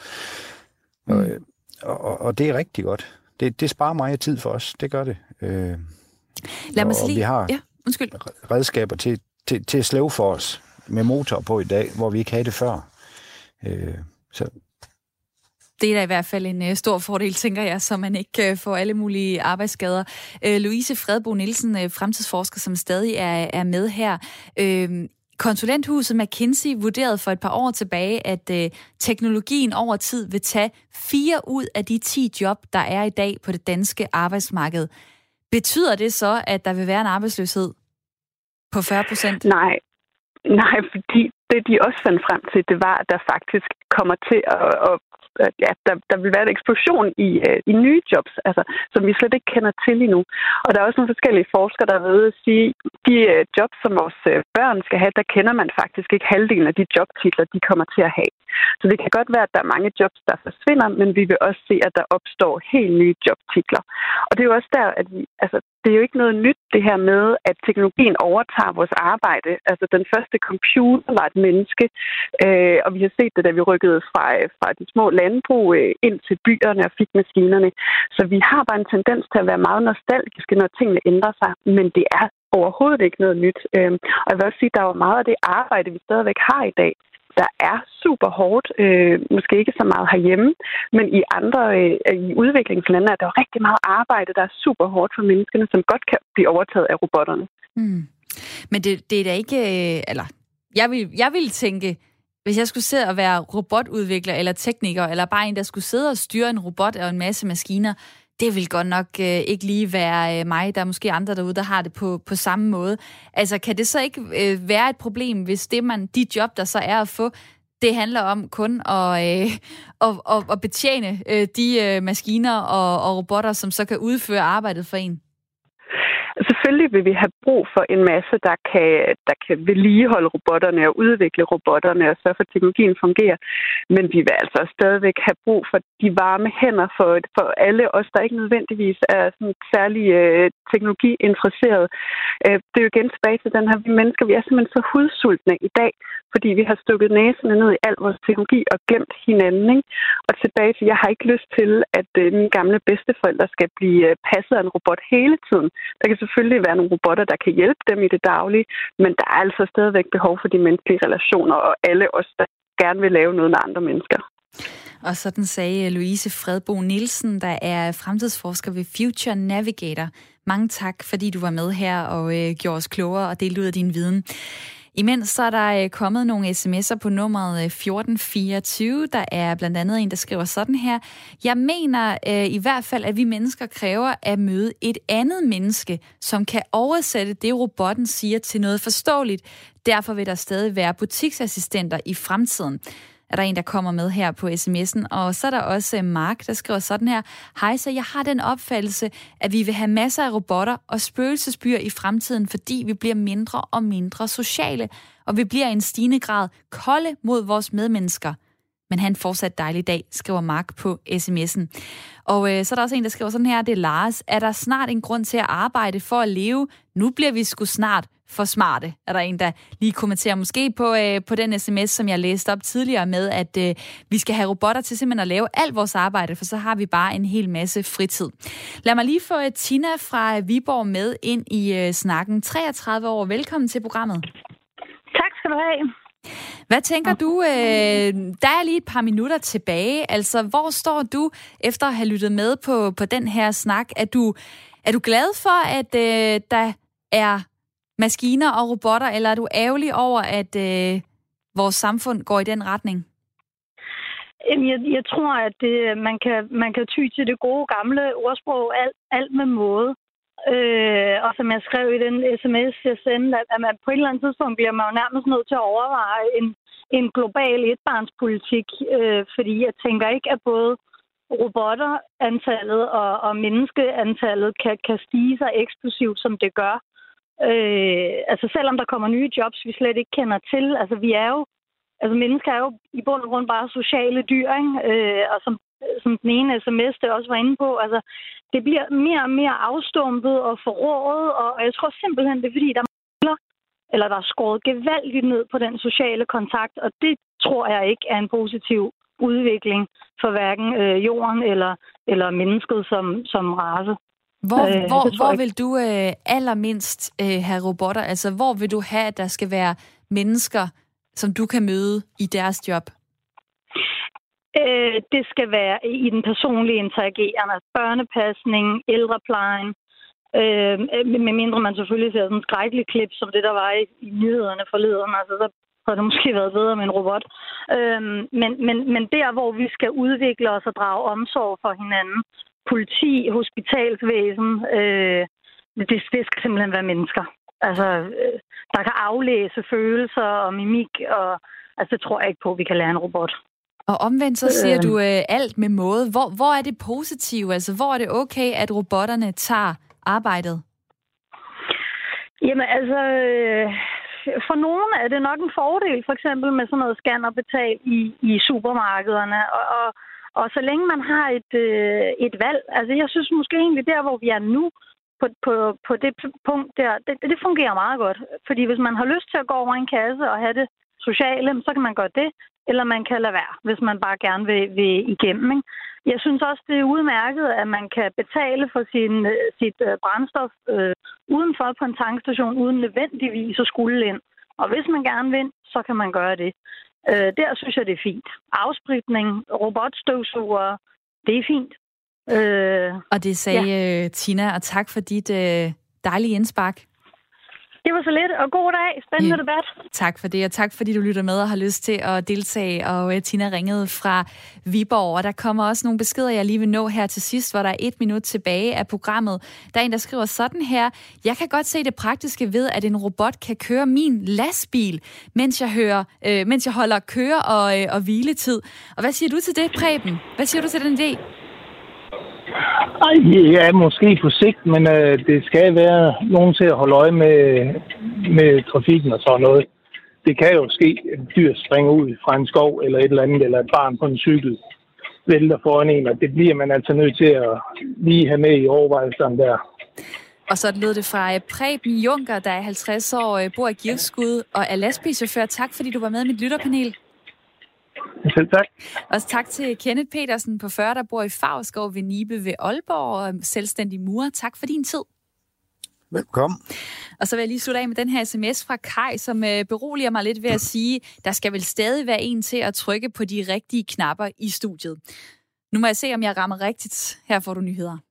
Mm. Og, og, og det er rigtig godt. Det, det sparer meget tid for os, det gør det. Øh, Lad mig og lige... vi har ja, redskaber til, til, til at slæve for os med motor på i dag, hvor vi ikke havde det før. Øh, så. Det er da i hvert fald en uh, stor fordel, tænker jeg, så man ikke uh, får alle mulige arbejdsskader. Uh, Louise Fredbo Nielsen, uh, fremtidsforsker, som stadig er, er med her. Uh, Konsulenthuset McKinsey vurderede for et par år tilbage, at øh, teknologien over tid vil tage fire ud af de ti job, der er i dag på det danske arbejdsmarked. Betyder det så, at der vil være en arbejdsløshed på fyrre procent? Nej, nej, fordi det, de også fandt frem til, det var, at der faktisk kommer til at... at ja, der, der vil være en eksplosion i, øh, i nye jobs, altså, som vi slet ikke kender til endnu. Og der er også nogle forskellige forskere, der er ved at sige, de øh, jobs, som vores øh, børn skal have, der kender man faktisk ikke halvdelen af de jobtitler, de kommer til at have. Så det kan godt være, at der er mange jobs, der forsvinder, men vi vil også se, at der opstår helt nye jobtitler. Og det er jo også der, at vi... Altså, det er jo ikke noget nyt, det her med, at teknologien overtager vores arbejde. Altså, den første computer var et menneske, øh, og vi har set det, da vi rykkede fra, fra de små landbrug øh, ind til byerne og fik maskinerne. Så vi har bare en tendens til at være meget nostalgiske, når tingene ændrer sig, men det er overhovedet ikke noget nyt. Øh, og jeg vil også sige, at der er meget af det arbejde, vi stadigvæk har i dag, der er super hårdt, øh, måske ikke så meget herhjemme, men i andre øh, i udviklingslande er der jo rigtig meget arbejde, der er super hårdt for menneskene, som godt kan blive overtaget af robotterne. Mm. Men det, det er da ikke... Øh, eller, jeg vil, jeg vil tænke, hvis jeg skulle sidde og være robotudvikler eller tekniker, eller bare en, der skulle sidde og styre en robot og en masse maskiner, det vil godt nok øh, ikke lige være øh, mig. Der er måske andre derude, der har det på, på samme måde. Altså, kan det så ikke øh, være et problem, hvis det man, de job, der så er at få, det handler om kun at, øh, at, at, at betjene øh, de øh, maskiner og, og robotter, som så kan udføre arbejdet for en? Selvfølgelig vil vi have brug for en masse, der kan, der kan vedligeholde robotterne og udvikle robotterne og sørge for, at teknologien fungerer. Men vi vil altså stadigvæk have brug for de varme hænder for, for alle os, der ikke nødvendigvis er sådan særlig øh, teknologiinteresserede. Øh, det er jo igen tilbage til den her, vi mennesker, vi er simpelthen så hudsultne i dag, fordi vi har stukket næsene ned i al vores teknologi og glemt hinanden. Ikke? Og tilbage til, jeg har ikke lyst til, at øh, mine gamle bedsteforældre skal blive øh, passet af en robot hele tiden. Der kan selvfølgelig være nogle robotter, der kan hjælpe dem i det daglige, men der er altså stadigvæk behov for de menneskelige relationer, og alle os, der gerne vil lave noget med andre mennesker. Og sådan sagde Louise Fredbo Nielsen, der er fremtidsforsker ved Future Navigator. Mange tak, fordi du var med her og øh, gjorde os klogere og delte ud af din viden. Imens så er der øh, kommet nogle sms'er på nummeret fjorten fireogtyve. Der er blandt andet en, der skriver sådan her. Jeg mener øh, i hvert fald, at vi mennesker kræver at møde et andet menneske, som kan oversætte det, robotten siger, til noget forståeligt. Derfor vil der stadig være butiksassistenter i fremtiden. Er der en, der kommer med her på sms'en. Og så er der også Mark, der skriver sådan her. Hej, så jeg har den opfattelse, at vi vil have masser af robotter og spøgelsesbyer i fremtiden, fordi vi bliver mindre og mindre sociale, og vi bliver i en stigende grad kolde mod vores medmennesker. Men han fortsat dejlig dag, skriver Mark på sms'en. Og øh, så er der også en, der skriver sådan her. Det er Lars. Er der snart en grund til at arbejde for at leve? Nu bliver vi sgu snart for smarte, er der en, der lige kommenterer måske på, øh, på den sms, som jeg læste op tidligere med, at øh, vi skal have robotter til simpelthen at lave alt vores arbejde, for så har vi bare en hel masse fritid. Lad mig lige få øh, Tina fra Viborg med ind i øh, snakken. treogtredive år, velkommen til programmet. Tak skal du have. Hvad tænker du, øh, der er lige et par minutter tilbage, altså hvor står du efter at have lyttet med på, på den her snak? Er du, er du glad for, at øh, der er maskiner og robotter, eller er du ærgerlig over, at øh, vores samfund går i den retning? Jeg, jeg tror, at det, man, kan, man kan ty til det gode gamle ordsprog, alt, alt med måde. Øh, og som jeg skrev i den sms, jeg sendte, at, at man på et eller andet tidspunkt bliver man jo nærmest nødt til at overveje en, en global etbarnspolitik, øh, fordi jeg tænker ikke, at både robotterantallet og, og menneskeantallet kan, kan stige sig eksplosivt, som det gør. Øh, altså selvom der kommer nye jobs, vi slet ikke kender til. Altså vi er jo, altså mennesker er jo i bund og grund bare sociale dyr, ikke? Øh, og som, som den ene sms, der også var inde på, altså det bliver mere og mere afstumpet og forrådet, og jeg tror simpelthen, det er fordi, der mangler, eller der er skåret gevaldigt ned på den sociale kontakt, og det tror jeg ikke er en positiv udvikling for hverken øh, jorden eller, eller mennesket som, som race. Hvor, øh, hvor, hvor vil du øh, allermindst øh, have robotter? Altså, hvor vil du have, at der skal være mennesker, som du kan møde i deres job? Øh, det skal være i den personlige interagerende. Børnepasning, ældreplejen, Øh, med mindre man selvfølgelig ser sådan en skrækkelig klip, som det, der var i, i nyhederne forleden. Altså, så havde det måske været bedre med en robot. Øh, men, men, men der, hvor vi skal udvikle os og drage omsorg for hinanden, politi, hospitalsvæsen, øh, det, det skal simpelthen være mennesker. Altså, øh, der kan aflæse følelser og mimik, og altså, det tror jeg ikke på, at vi kan lære en robot. Og omvendt så siger du øh, alt med måde. Hvor, hvor er det positivt? Altså, hvor er det okay, at robotterne tager arbejdet? Jamen altså, øh, for nogen er det nok en fordel, for eksempel med sådan noget scan og betal i, i supermarkederne. Og, og, og så længe man har et, øh, et valg, altså jeg synes måske egentlig der, hvor vi er nu, på, på, på det punkt der, det, det fungerer meget godt. Fordi hvis man har lyst til at gå over en kasse og have det sociale, så kan man gøre det. Eller man kan lade være, hvis man bare gerne vil, vil igennem. Ikke? Jeg synes også, det er udmærket, at man kan betale for sin, sit brændstof øh, udenfor på en tankstation, uden nødvendigvis at skulle ind. Og hvis man gerne vil, så kan man gøre det. Øh, der synes jeg, det er fint. Afspritning, robotstøvsuger, det er fint. Øh, og det sagde ja. Tina, og tak for dit øh, dejlige indspark. Det var så lidt, og god dag. Spændende debat. Tak for det, og tak fordi du lytter med og har lyst til at deltage. Og Tina ringede fra Viborg, og der kommer også nogle beskeder, jeg lige vil nå her til sidst, hvor der er et minut tilbage af programmet. Der er en, der skriver sådan her: jeg kan godt se det praktiske ved, at en robot kan køre min lastbil, mens jeg, hører, øh, mens jeg holder køre- og, øh, og hviletid. Og hvad siger du til det, Preben? Hvad siger du til den idé? Ej, ja, måske på sigt, men øh, det skal være nogen til at holde øje med, med trafikken og sådan noget. Det kan jo ske, at dyr springer ud fra en skov eller et eller andet, eller et barn på en cykel vælter foran en, og det bliver man altså nødt til at lige have med i overvejelserne der. Og så lød det fra Preben Junker, der er halvtreds år, bor i Givskud og er lastbilchauffør. Tak, fordi du var med i mit lytterpanel. Selv tak. Også tak til Kenneth Petersen på fyrre, der bor i Farstrup ved Nibe ved Aalborg og selvstændig murer. Tak for din tid. Velkommen. Og så vil jeg lige slutte af med den her sms fra Kai, som øh, beroliger mig lidt ved at sige, der skal vel stadig være en til at trykke på de rigtige knapper i studiet. Nu må jeg se, om jeg rammer rigtigt. Her får du nyheder.